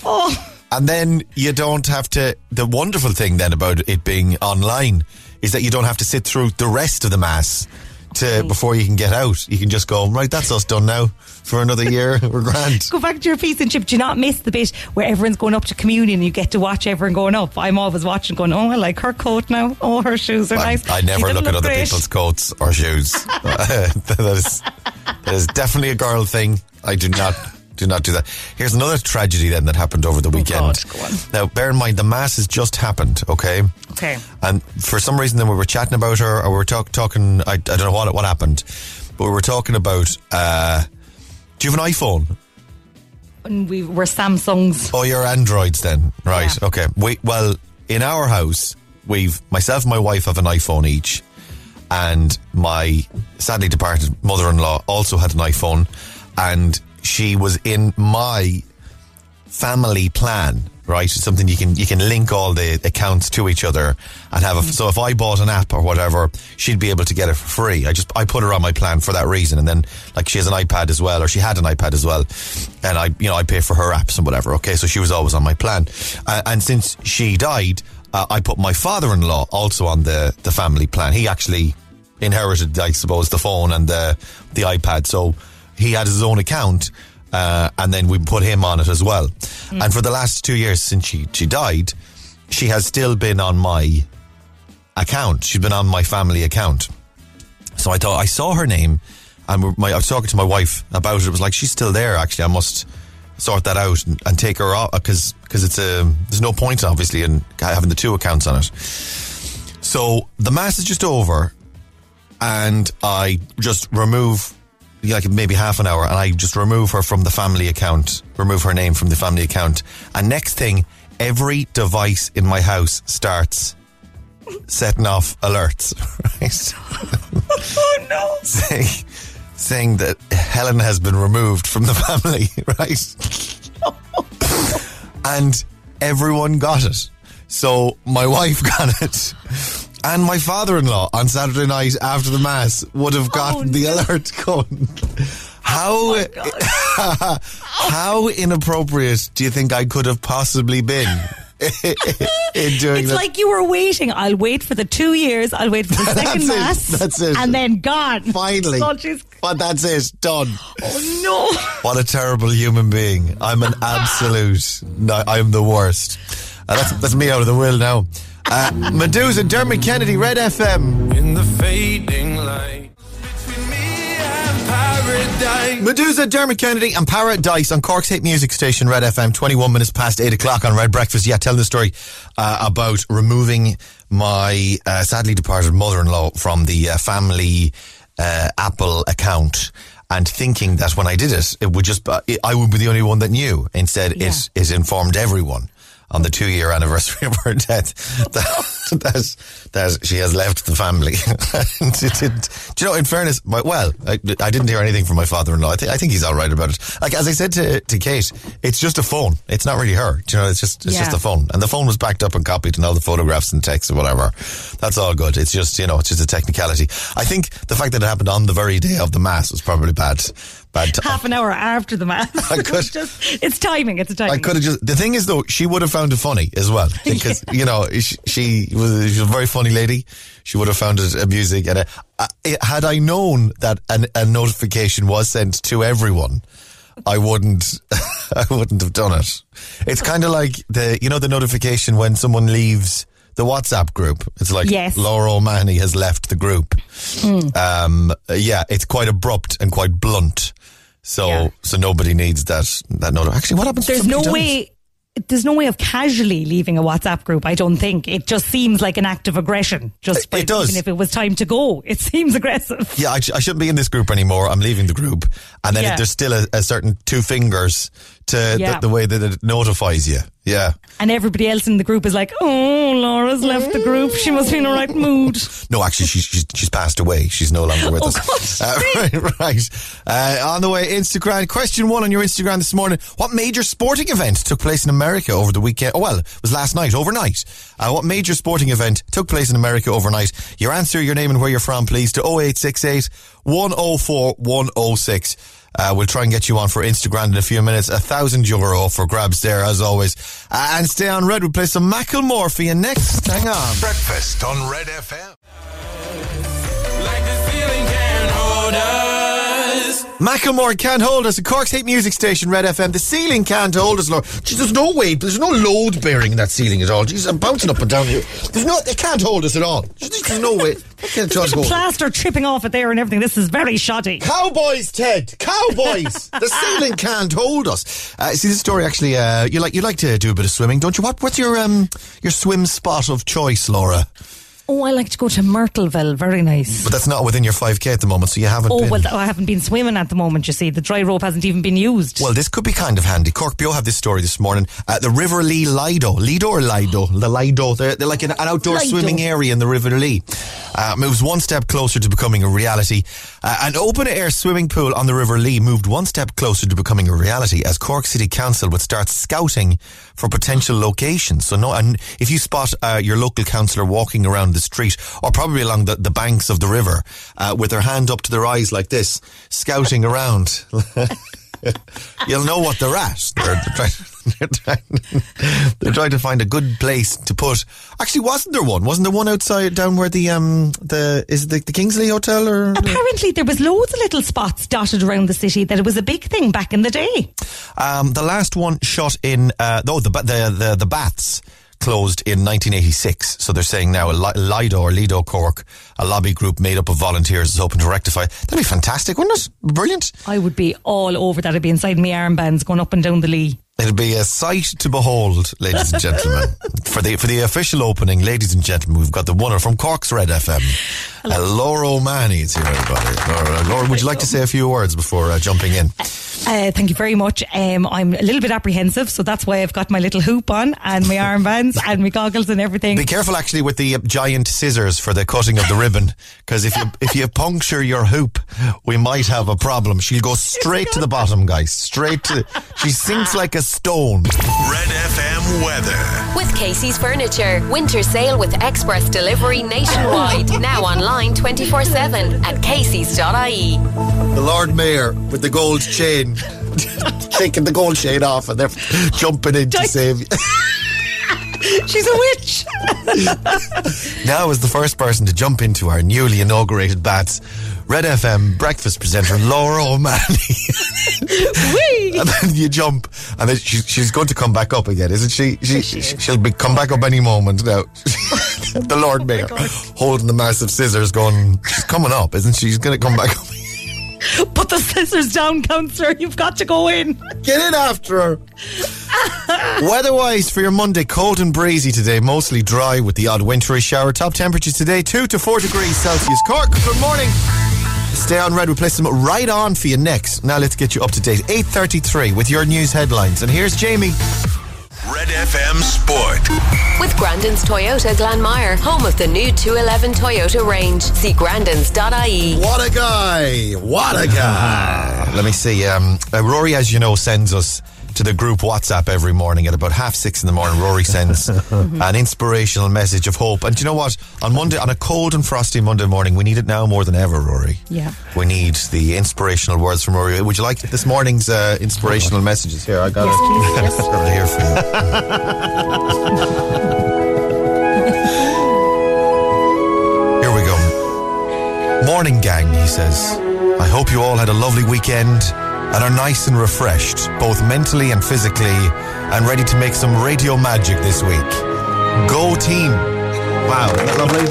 Oh. And then you don't have to, the wonderful thing then about it being online is that you don't have to sit through the rest of the mass before you can get out. You can just go, right, that's us done now for another year. We're grand. Go back to your piece and chip. Do you not miss the bit where everyone's going up to communion and you get to watch everyone going up? I'm always watching going, oh, I like her coat now. Oh, her shoes are nice. I never look at other people's coats or shoes. That is definitely a girl thing. I do not... Do not do that. Here's another tragedy then that happened over the weekend. God, go on. Now, bear in mind, the mass has just happened, okay? Okay. And for some reason, then we were chatting about her, or we were talking, I don't know what happened, but we were talking about, do you have an iPhone? And we're Samsungs. Oh, you're Androids then. Right, yeah. Okay. Well, in our house, myself and my wife have an iPhone each, and my sadly departed mother-in-law also had an iPhone, and she was in my family plan, right? It's something you can link all the accounts to each other and have. So if I bought an app or whatever, she'd be able to get it for free. I put her on my plan for that reason, and then like she had an iPad as well, and I pay for her apps and whatever. Okay, so she was always on my plan, and since she died, I put my father-in-law also on the family plan. He actually inherited, I suppose, the phone and the iPad, so. He had his own account, and then we put him on it as well. Mm. And for the last 2 years since she died, she has still been on my account. She's been on my family account. So I thought, I saw her name, and I was talking to my wife about it. It was like, she's still there, actually. I must sort that out and take her off, because there's no point, obviously, in having the two accounts on it. So the mass is just over, and I just remove... like maybe half an hour, and I just remove her name from the family account, and next thing, every device in my house starts setting off alerts, right? Oh no. Saying that Helen has been removed from the family, right? And everyone got it. So my wife got it, and my father-in-law on Saturday night after the mass would have gotten alert going. How inappropriate do you think I could have possibly been? It's that. Like you were waiting. I'll wait for the 2 years. I'll wait for the second mass. That's it. And then gone. Finally. But that's it. Done. Oh no! What a terrible human being. I'm an absolute. No, I'm the worst. That's me out of the will now. Medusa, Dermot Kennedy, Red FM. In the fading light. Between me and paradise. Medusa, Dermot Kennedy and Paradise on Cork's hit music station, Red FM, 21 minutes past 8 o'clock on Red Breakfast. Yeah, telling the story about removing my sadly departed mother-in-law from the family Apple account, and thinking that when I did it, I would be the only one that knew. Instead, it informed everyone on the 2 year anniversary of her death that she has left the family. Do you know, in fairness, I didn't hear anything from my father-in-law. I think he's all right about it. Like, as I said to Kate, it's just a phone. It's not really her. Do you know, it's just a phone. And the phone was backed up and copied and all the photographs and texts and whatever. That's all good. It's just, you know, it's just a technicality. I think the fact that it happened on the very day of the mass was probably bad. Half an hour after the mass. It's timing. It's a timing. The thing is, though, she would have found it funny as well, because you know she was a very funny lady. She would have found it amusing, and had I known that a notification was sent to everyone, I wouldn't have done it. It's kind of like the notification when someone leaves the WhatsApp group. It's like, yes, Laura O'Mahony has left the group. Mm. Yeah, it's quite abrupt and quite blunt. So so nobody needs that note. Actually, what happens? There's There's no way of casually leaving a WhatsApp group, I don't think. It just seems like an act of aggression. Just it does. Even if it was time to go, it seems aggressive. Yeah, I shouldn't be in this group anymore. I'm leaving the group. And then there's still a certain two fingers to the way that it notifies you. Yeah. And everybody else in the group is like, oh, Laura's left the group. She must be in the right mood. No, actually, she's passed away. She's no longer with us. Right. On the way, Instagram. Question one on your Instagram this morning. What major sporting event took place in America over the weekend? Oh, well, it was last night, overnight. What major sporting event took place in America overnight? Your answer, your name and where you're from, please, to 0868 104 106. We'll try and get you on for Instagram in a few minutes. €1,000 for grabs there, as always. And stay on Red. We'll play some Macklemore for you next. Hang on. Breakfast on Red FM. Like the feeling can't hold us. Macklemore Can't Hold Us, a Cork's hit music station, Red FM. The ceiling can't hold us, Lord. Jeez, there's no weight, there's no load bearing in that ceiling at all. Jeez, I'm bouncing up and down here. They can't hold us at all. There's no way. There's a plaster chipping off it there and everything. This is very shoddy. Cowboys, Ted. Cowboys. The ceiling can't hold us. See, this story actually, you like to do a bit of swimming, don't you? What's your swim spot of choice, Laura? Oh, I like to go to Myrtleville. Very nice. But that's not within your 5k at the moment, so you haven't been... Oh, well, I haven't been swimming at the moment, you see. The dry rope hasn't even been used. Well, this could be kind of handy. Cork Bio have this story this morning. The River Lee Lido. Lido or Lido? The Lido. They're like an outdoor swimming area in the River Lee. Moves one step closer to becoming a reality. An open-air swimming pool on the River Lee moved one step closer to becoming a reality as Cork City Council would start scouting for potential locations. So and if you spot your local councillor walking around the street or probably along the banks of the river with their hand up to their eyes like this, scouting around, you'll know what they're at. They're trying to find a good place to put. Actually, wasn't there one outside down where the Kingsley Hotel? Or apparently there was loads of little spots dotted around the city that it was a big thing back in the day. The last one shot in the baths closed in 1986, so they're saying now Lido or Lido Cork, a lobby group made up of volunteers, is hoping to rectify. That'd be fantastic, wouldn't it? Brilliant. I would be all over that. I'd be inside my armbands going up and down the Lee. It'll be a sight to behold, ladies and gentlemen. For the official opening, ladies and gentlemen, we've got the winner from Cork's Red FM. Laura O'Mahony is here, everybody. Laura, would you like to say a few words before jumping in? Thank you very much. I'm a little bit apprehensive, so that's why I've got my little hoop on and my armbands and my goggles and everything. Be careful, actually, with the giant scissors for the cutting of the ribbon, because if you puncture your hoop, we might have a problem. She'll go straight to the bottom, guys. She sinks like a stone. Red FM weather with Casey's Furniture. Winter sale with express delivery nationwide. Now online 24/7 at caseys.ie. The Lord Mayor with the gold chain, taking the gold chain off and they're jumping in to save you. She's a witch. Now is the first person to jump into our newly inaugurated bats. Red FM breakfast presenter Laura O'Mahony. Wee. And then you jump, and then she's going to come back up again, isn't she? She'll come back up any moment now. The Lord Mayor holding the massive scissors, going, she's coming up, isn't she? She's going to come back up. Put the scissors down, councillor. You've got to go in. Get in after her. Weather-wise for your Monday, cold and breezy today. Mostly dry with the odd wintry shower. Top temperatures today, 2 to 4 degrees Celsius. Cork, good morning. Stay on Red. We'll play some Right On for you next. Now let's get you up to date. 8:33 with your news headlines. And here's Jamie. Red FM Sport. With Grandin's Toyota Glanmire, home of the new 211 Toyota range. See grandins.ie. What a guy! What a guy! Let me see. Rory, as you know, sends us to the group WhatsApp every morning at about 6:30 in the morning. Rory sends an inspirational message of hope. And do you know what? On a cold and frosty Monday morning, we need it now more than ever, Rory. Yeah. We need the inspirational words from Rory. Would you like this morning's inspirational messages? Here, I got it. I've got it here for you. Here we go. Morning, gang, he says. I hope you all had a lovely weekend and are nice and refreshed, both mentally and physically, and ready to make some radio magic this week. Go team. Wow, isn't that lovely?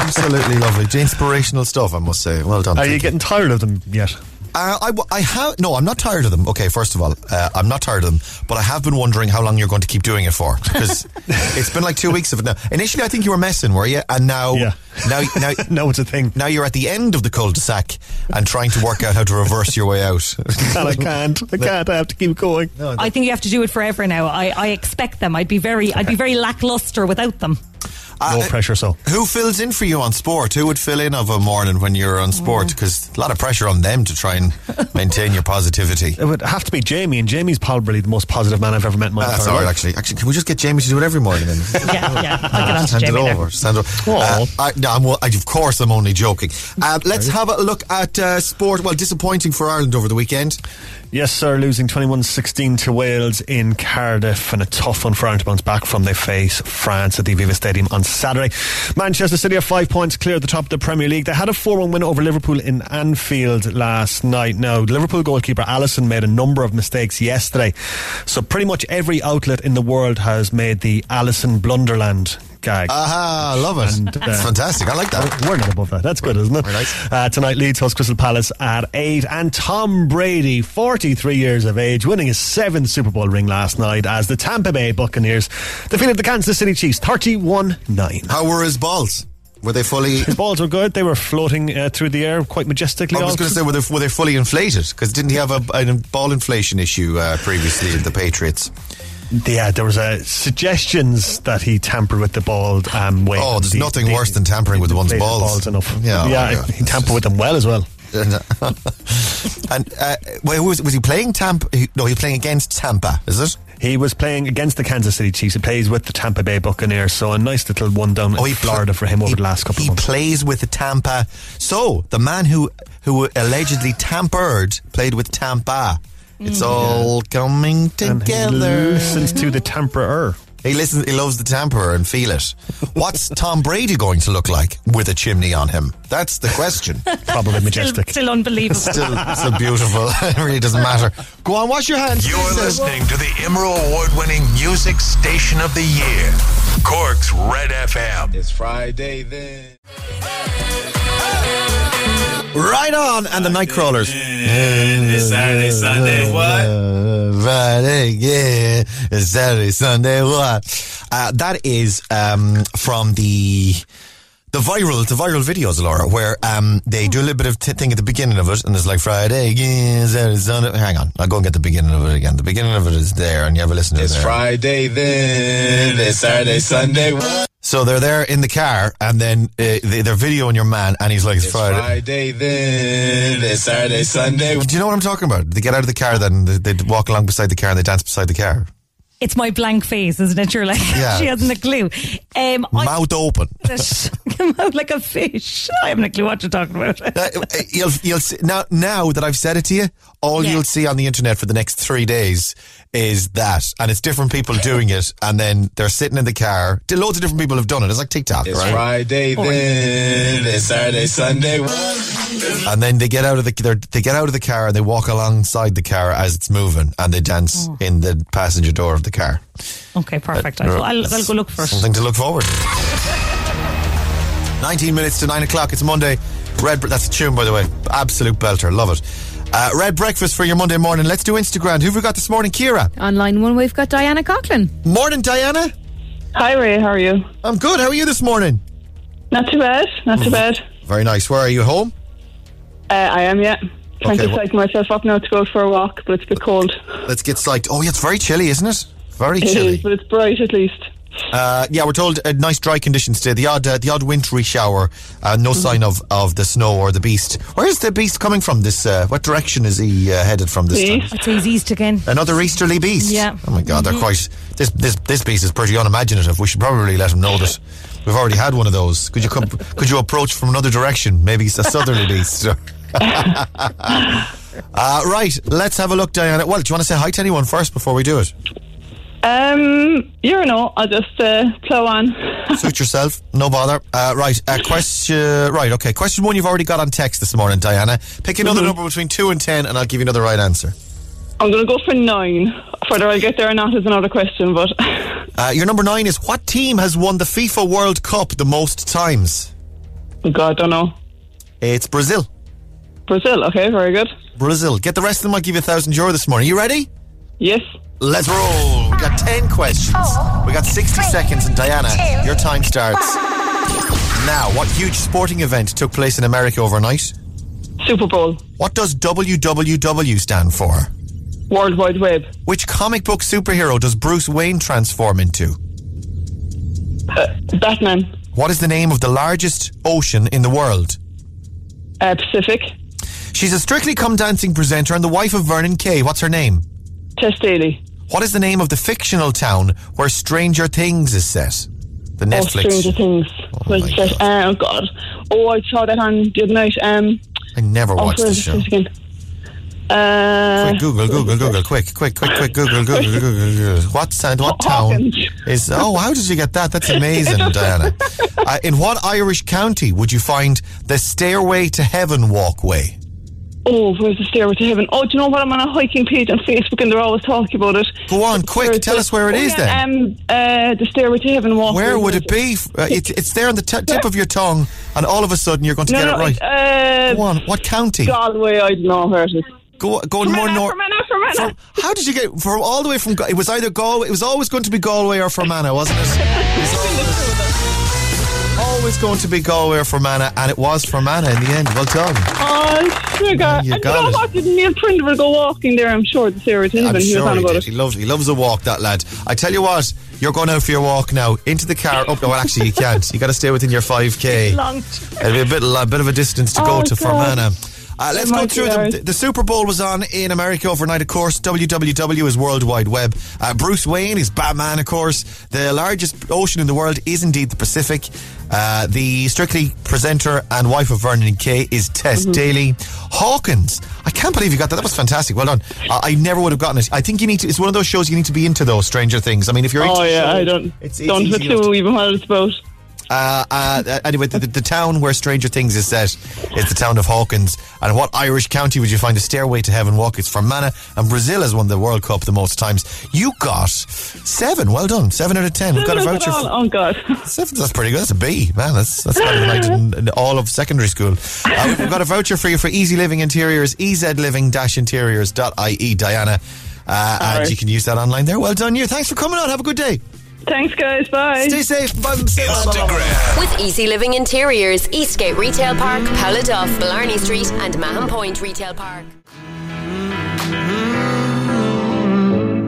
Absolutely lovely. Inspirational stuff, I must say. Well done. Are you getting tired of them yet? I have. No, I'm not tired of them. Okay, first of all, I'm not tired of them, but I have been wondering how long you're going to keep doing it for, because it's been like 2 weeks of it now. Initially, I think you were messing, were you? And now, yeah. now no, it's a thing. Now you're at the end of the cul-de-sac and trying to work out how to reverse your way out. And I can't. I have to keep going. No, I think you have to do it forever now. I expect them. I'd be very lackluster without them. No pressure, so. Who fills in for you on sport? Who would fill in of a morning when you're on sport? Because a lot of pressure on them to try and maintain your positivity. It would have to be Jamie, and Jamie's probably the most positive man I've ever met in my entire life. Actually, can we just get Jamie to do it every morning then? yeah. I'll hand it over. Of course, I'm only joking. Let's have a look at sport. Well, disappointing for Ireland over the weekend. Yes, sir, losing 21-16 to Wales in Cardiff, and a tough one for Ireland to bounce back from. They face France at the Aviva Stadium on Saturday. Manchester City are 5 points clear at the top of the Premier League. They had a 4-1 win over Liverpool in Anfield last night. Now, Liverpool goalkeeper Alisson made a number of mistakes yesterday, so pretty much every outlet in the world has made the Alisson blunderland gag. Aha, love it. That's fantastic. I like that. We're not above that. That's good, isn't it? Nice. Tonight, Leeds hosts Crystal Palace at 8. And Tom Brady, 43 years of age, winning his 7th Super Bowl ring last night as the Tampa Bay Buccaneers defeated the Kansas City Chiefs 31-9. How were his balls? Were they fully... His balls were good. They were floating through the air quite majestically. I was going to say, were they fully inflated? Because didn't he have a ball inflation issue previously in the Patriots? Yeah, there was suggestions that he tampered with the ball. Oh, there's nothing worse than tampering with one's balls. Enough. Yeah, he tampered with them well. And was he playing Tampa? No, he was playing against Tampa, is it? He was playing against the Kansas City Chiefs. He plays with the Tampa Bay Buccaneers, so a nice little one down in Florida for him over the last couple of months. He plays with the Tampa. So, the man who allegedly tampered played with Tampa. It's all coming together. And he listens to the tamperer. He loves the tamperer and feel it. What's Tom Brady going to look like with a chimney on him? That's the question. Probably majestic. Still unbelievable. Still beautiful. It really doesn't matter. Go on, wash your hands. You're listening to the IMRO award-winning music station of the year, Cork's Red FM. It's Friday then. Right on, and the Nightcrawlers. It's Saturday, Sunday, what? Friday, yeah. It's Saturday, Sunday, what? That is from the viral videos, Laura, where they do a little bit of thing at the beginning of it, and it's like Friday, yeah, Saturday, Sunday. Hang on, I'll go and get the beginning of it again. The beginning of it is there, and you have a listen to it. It's Friday, then. It's Saturday, Sunday, what? So they're there in the car, and then they're videoing your man, and he's like, it's Friday then, it's Saturday, Sunday. Do you know what I'm talking about? They get out of the car, then they walk along beside the car, and they dance beside the car. It's my blank face, isn't it? You're like, she hasn't a clue. Mouth open. Mouth like a fish. I haven't a clue what you're talking about. You'll see, now that I've said it to you, all you'll see on the internet for the next 3 days is that. And it's different people doing it, and then they're sitting in the car. Loads of different people have done it. It's like TikTok, it's right? It's Friday then, it's Saturday, Sunday. And then they get out of the car, and they walk alongside the car as it's moving, and they dance in the passenger door of the car. Okay, perfect. I'll go look for something to look forward to. 19 minutes to 9 o'clock. It's Monday. That's a tune, by the way. Absolute belter. Love it. Red Breakfast for your Monday morning. Let's do Instagram. Who've we got this morning? Kira. On line one, we've got Diana Coughlin. Morning, Diana. Hi, Ray. How are you? I'm good. How are you this morning? Not too bad. Not too bad. Very nice. Where are you? Home? I am, yeah. Trying to psych myself up now to go for a walk, but it's a bit cold. Let's get psyched. Oh, yeah, it's very chilly, isn't it? Very chilly. It is, but it's bright at least. We're told nice dry conditions today. The odd wintry shower. No sign of the snow or the beast. Where is the beast coming from? This what direction is he headed from this time? I'd say he's east again. Another easterly beast. Yeah. Oh my God, they're quite. This beast is pretty unimaginative. We should probably let him know that we've already had one of those. Could you come? Could you approach from another direction? Maybe it's a southerly beast. Right. Let's have a look, Diana. Well, do you want to say hi to anyone first before we do it? I'll just plow on. Suit yourself, no bother. Question one you've already got on text this morning, Diana. Pick another number between 2 and 10, and I'll give you another right answer. I'm going to go for 9. Whether I'll get there or not is another question, but... your number 9 is, what team has won the FIFA World Cup the most times? God, I don't know. It's Brazil. Brazil, okay, very good. Brazil. Get the rest of them, I'll give you €1,000 this morning. You ready? Yes. Let's roll. We got 10 questions. We got 60 seconds, and Diana, your time starts. Now, what huge sporting event took place in America overnight? Super Bowl. What does WWW stand for? World Wide Web. Which comic book superhero does Bruce Wayne transform into? Batman. What is the name of the largest ocean in the world? Pacific. She's a Strictly Come Dancing presenter and the wife of Vernon Kay. What's her name? Tess Daly. What is the name of the fictional town where Stranger Things is set? The Netflix. Oh, Stranger Things. Oh, God. Oh, I saw that on the other night. I never watched this show. Quick, Google, quick, Google. What town is... Oh, how did you get that? That's amazing, Diana. In what Irish county would you find the Stairway to Heaven walkway? Oh, where's the Stairway to Heaven? Oh, do you know what? I'm on a hiking page on Facebook and they're always talking about it. Go on, quick, tell us where it is then. The Stairway to Heaven walkway. Where would it be? It's there on the tip of your tongue and all of a sudden you're going to get it right. Go on, what county? Galway, I don't know where it is. Go more north. How did you get from all the way from? It was either Galway. It was always going to be Galway or Fermanagh, wasn't it? Always going to be Galway or Fermanagh, and it was Fermanagh in the end. Well done. Oh, sugar! And you know what? Didn't Neil Prindle go walking there? I'm sure this year. I'm sure he did. He loves a walk, that lad. I tell you what, you're going out for your walk now. Into the car. Oh no, well, actually you can't. You got to stay within your 5k. It'll be a bit of a distance to go to Fermanagh. Let's go through them. The Super Bowl was on in America overnight, of course. WWW is World Wide Web. Bruce Wayne is Batman, of course. The largest ocean in the world is indeed the Pacific. The Strictly presenter and wife of Vernon Kay is Tess Daly. Hawkins. I can't believe you got that. That was fantastic. Well done. I never would have gotten it. I think you need to. It's one of those shows you need to be into, though, Stranger Things. I mean, if you're into don't have a clue even what it's about. Anyway, the town where Stranger Things is set is the town of Hawkins. And what Irish county would you find a Stairway to Heaven walk? It's Fermanagh. And Brazil has won the World Cup the most times. You got 7. Well done. 7 out of 10. We've got a voucher. Oh God, 7. That's pretty good. That's a B, man. That's better than I did in all of secondary school. We've got a voucher for you for Easy Living Interiors. ezliving-interiors.ie, Diana. And you can use that online there. Well done you. Thanks for coming on. Have a good day. Thanks, guys. Bye. Stay safe. Bye. Instagram. With Easy Living Interiors, Eastgate Retail Park, Powladuff, Blarney Street, and Mahon Point Retail Park.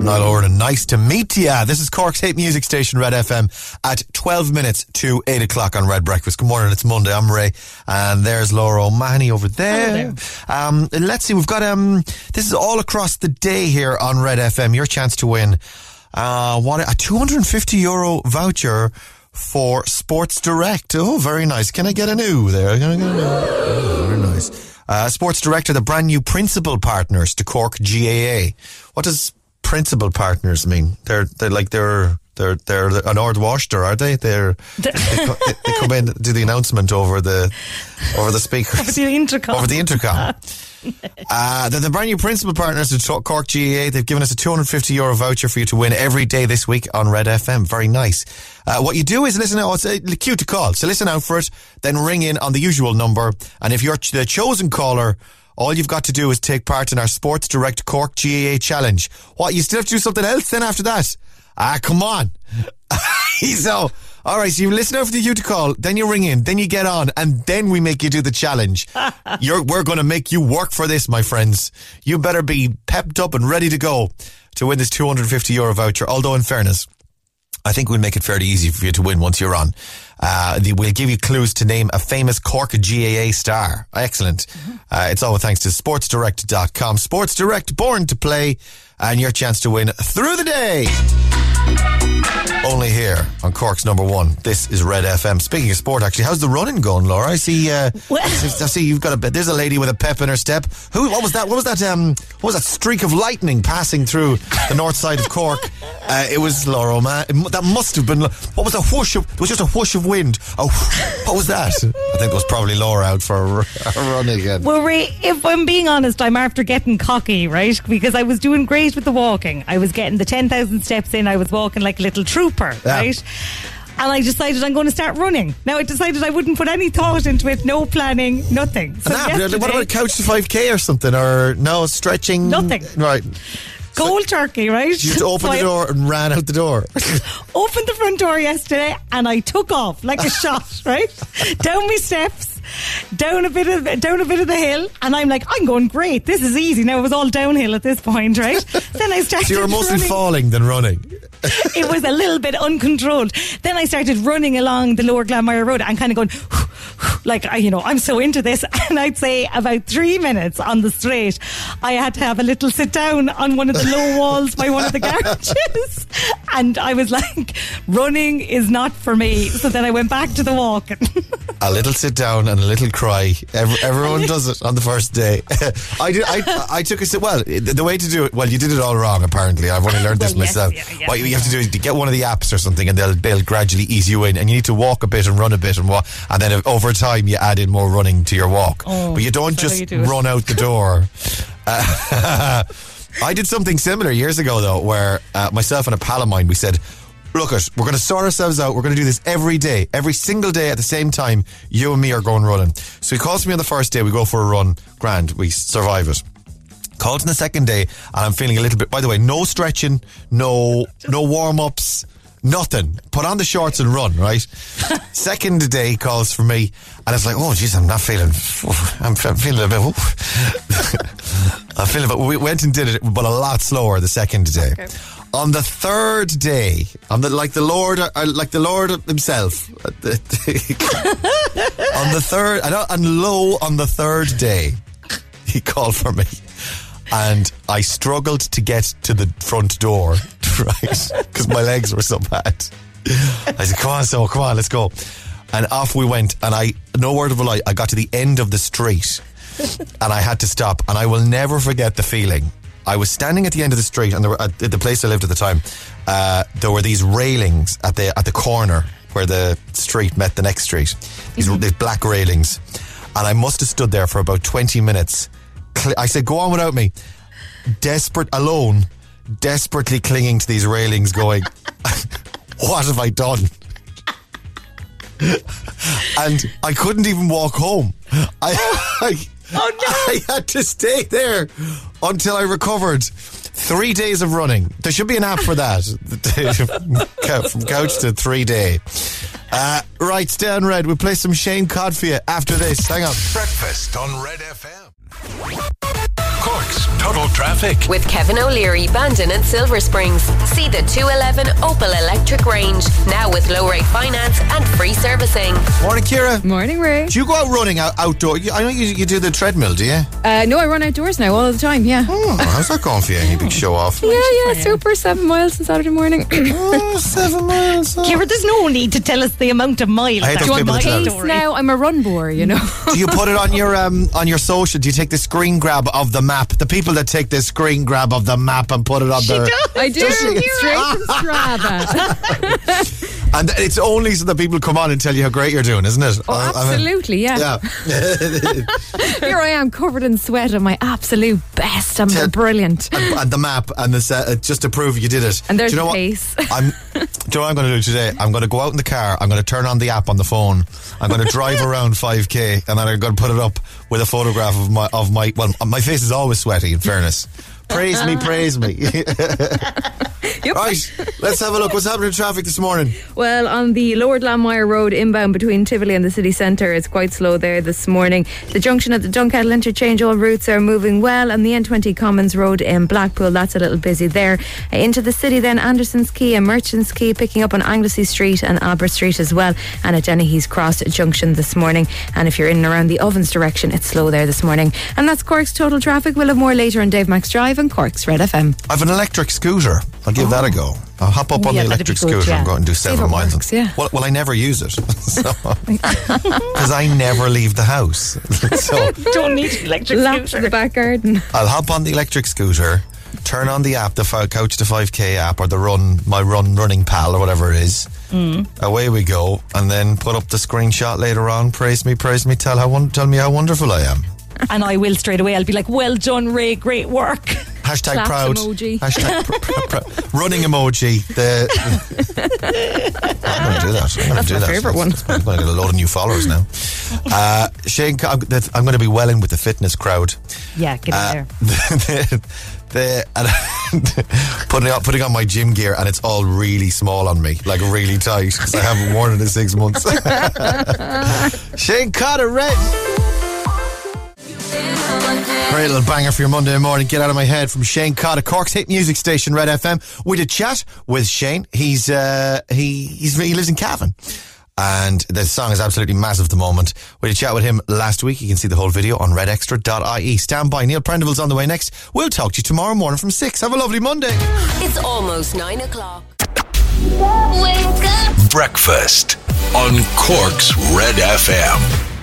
Niall O'Reardon, nice to meet you. This is Cork's hit music station, Red FM, at 12 minutes to 8 o'clock on Red Breakfast. Good morning, it's Monday. I'm Ray, and there's Laura O'Mahony over there. Let's see, we've got, this is all across the day here on Red FM. Your chance to win a €250 voucher for Sports Direct. Oh, very nice. Can I get a new there? Very nice. Sports Direct are the brand new principal partners to Cork GAA. What does principal partners mean? They're an Ard Wachter, are they? They come in, do the announcement over the speakers. Over the intercom. They're the brand new principal partners to Cork GAA. They've given us a €250 voucher for you to win every day this week on Red FM. Very nice. What you do is listen out. It's a cue to call. So listen out for it. Then ring in on the usual number. And if you're the chosen caller, all you've got to do is take part in our Sports Direct Cork GAA Challenge. What? You still have to do something else then after that? Ah, come on. So, all right, so you listen out for the you to call, then you ring in, then you get on, and then we make you do the challenge. We're going to make you work for this, my friends. You better be pepped up and ready to go to win this €250 voucher. Although, in fairness, I think we'll make it fairly easy for you to win once you're on. We'll give you clues to name a famous Cork GAA star. Excellent. It's all thanks to sportsdirect.com. Sports Direct, born to play, and your chance to win through the day. Only here on Cork's number one. This is Red FM. Speaking of sport, actually, how's the running going, Laura? I see you've got a bit. There's a lady with a pep in her step. What was that streak of lightning passing through the north side of Cork? It was Laura O'Mahony. That must have been. What was a whoosh? It was just a whoosh of wind. Oh, what was that? I think it was probably Laura out for a run again. Well, Ray, if I'm being honest, I'm after getting cocky, right? Because I was doing great with the walking. I was getting the 10,000 steps in. I was walking like a little troop. Right? And I decided I'm going to start running. Now, I decided I wouldn't put any thought into it, no planning, nothing. So what about a couch to 5K or something? Or no stretching? Nothing. Right. Cold turkey, right? You just opened the door and ran out the door. Opened the front door yesterday and I took off like a shot, right? Down my steps. Down a bit of the hill, and I'm like, I'm going great. This is easy. Now it was all downhill at this point, right? Then I started. So you were mostly falling than running. It was a little bit uncontrolled. Then I started running along the Lower Glanmire Road and kind of going, I'm so into this. And I'd say about 3 minutes on the straight, I had to have a little sit down on one of the low walls by one of the garages, and I was like, running is not for me. So then I went back to the walking. A little sit down and a little cry. Everyone does it on the first day. You did it all wrong, apparently. I've only learned myself. Yeah. What you have to do is to get one of the apps or something, and they'll gradually ease you in, and you need to walk a bit and run a bit and then over time you add in more running to your walk. But you don't just run out the door. I did something similar years ago though, where myself and a pal of mine, we said, look it, we're going to sort ourselves out. We're going to do this every day. Every single day at the same time, you and me are going running. So he calls me on the first day. We go for a run. Grand. We survive it. Calls on the second day, and I'm feeling a little bit... By the way, no stretching, no warm-ups, nothing. Put on the shorts and run, right? Second day, he calls for me, and it's like, oh, jeez, I'm not feeling... I'm feeling a bit... We went and did it, but a lot slower the second day. Okay. On the third day, like the Lord himself. On the third day, he called for me, and I struggled to get to the front door, right? Because my legs were so bad. I said, "Come on, let's go," and off we went. And I, no word of a lie, I got to the end of the street, and I had to stop. And I will never forget the feeling. I was standing at the end of the street, and there were, at the place I lived at the time, there were these railings at the corner where the street met the next street. These black railings. And I must have stood there for about 20 minutes. I said, go on without me. Desperately clinging to these railings going, what have I done? And I couldn't even walk home. I had to stay there until I recovered. 3 days of running. There should be an app for that. From couch to 3 day. Right, stay on Red. We'll play some Shane Cod for you after this. Hang on. Breakfast on Red FM. Cork's Total Traffic. With Kevin O'Leary, Bandon and Silver Springs. See the 211 Opel electric range. Now with low rate finance and free servicing. Morning, Ciara. Morning, Ray. Do you go out running outdoor? I know you do the treadmill, do you? No, I run outdoors now all the time, yeah. Oh, how's that going for you? You big show off. Yeah, super. 7 miles on Saturday morning. 7 miles. Ciara, there's no need to tell us the amount of miles. I hate those people now. I'm a run bore, you know. Do you put it on your social? Do you take the screen grab of the map? The people that take the screen grab of the map and put it on their... I do. Straight from Strava. And it's only so that people come on and tell you how great you're doing, isn't it? Oh, absolutely, yeah. Here I am covered in sweat and my absolute best. I'm brilliant. And the map and the set, just to prove you did it. And there's the pace. Do you know what I'm going to do today? I'm going to go out in the car. I'm going to turn on the app on the phone. I'm going to drive around 5K, and then I'm going to put it up with a photograph of my. Well, my face is always sweaty, in fairness. Praise me. Yep. Right, let's have a look. What's happening in traffic this morning? Well, on the Lower Glanmire Road inbound between Tivoli and the city centre, it's quite slow there this morning. The junction at the Dunkettle interchange, all routes are moving well. And the N20 Commons Road in Blackpool, that's a little busy there. Into the city then, Anderson's Quay and Merchants Quay, picking up on Anglesey Street and Albert Street as well. And at Dennehy's Cross Junction this morning. And if you're in and around the Ovens direction, it's slow there this morning. And that's Cork's Total Traffic. We'll have more later on Dave Max Drive and Cork's Red FM. I've an electric scooter. I give that a go. I'll hop up on the electric scooter and go out and do 7 miles. Works, yeah. Well, I never use it. Because I never leave the house. So, don't need an electric scooter. The back garden. I'll hop on the electric scooter, turn on the app, the Couch to 5K app, or the Running Pal or whatever it is. Away we go. And then put up the screenshot later on. Praise me, tell me how wonderful I am. And I will straight away. I'll be like, well done, Ray, great work. Hashtag Claps proud emoji. Hashtag running emoji. I'm going to do that. That's my favourite one. I'm going to get a load of new followers now. Shane, I'm going to be well in with the fitness crowd. Yeah, get in there. Putting on my gym gear, and it's all really small on me, like really tight, because I haven't worn it in 6 months. Shane Cotter, Red. Great little banger for your Monday morning. Get out of my head from Shane Cotter, Cork's hit music station, Red FM. We did chat with Shane. He's he lives in Cavan, and the song is absolutely massive at the moment. We did chat with him last week. You can see the whole video on redextra.ie. Stand by. Neil Prendeville's on the way next. We'll talk to you tomorrow morning from 6. Have a lovely Monday. It's almost 9 o'clock. Wake up. Breakfast on Cork's Red FM.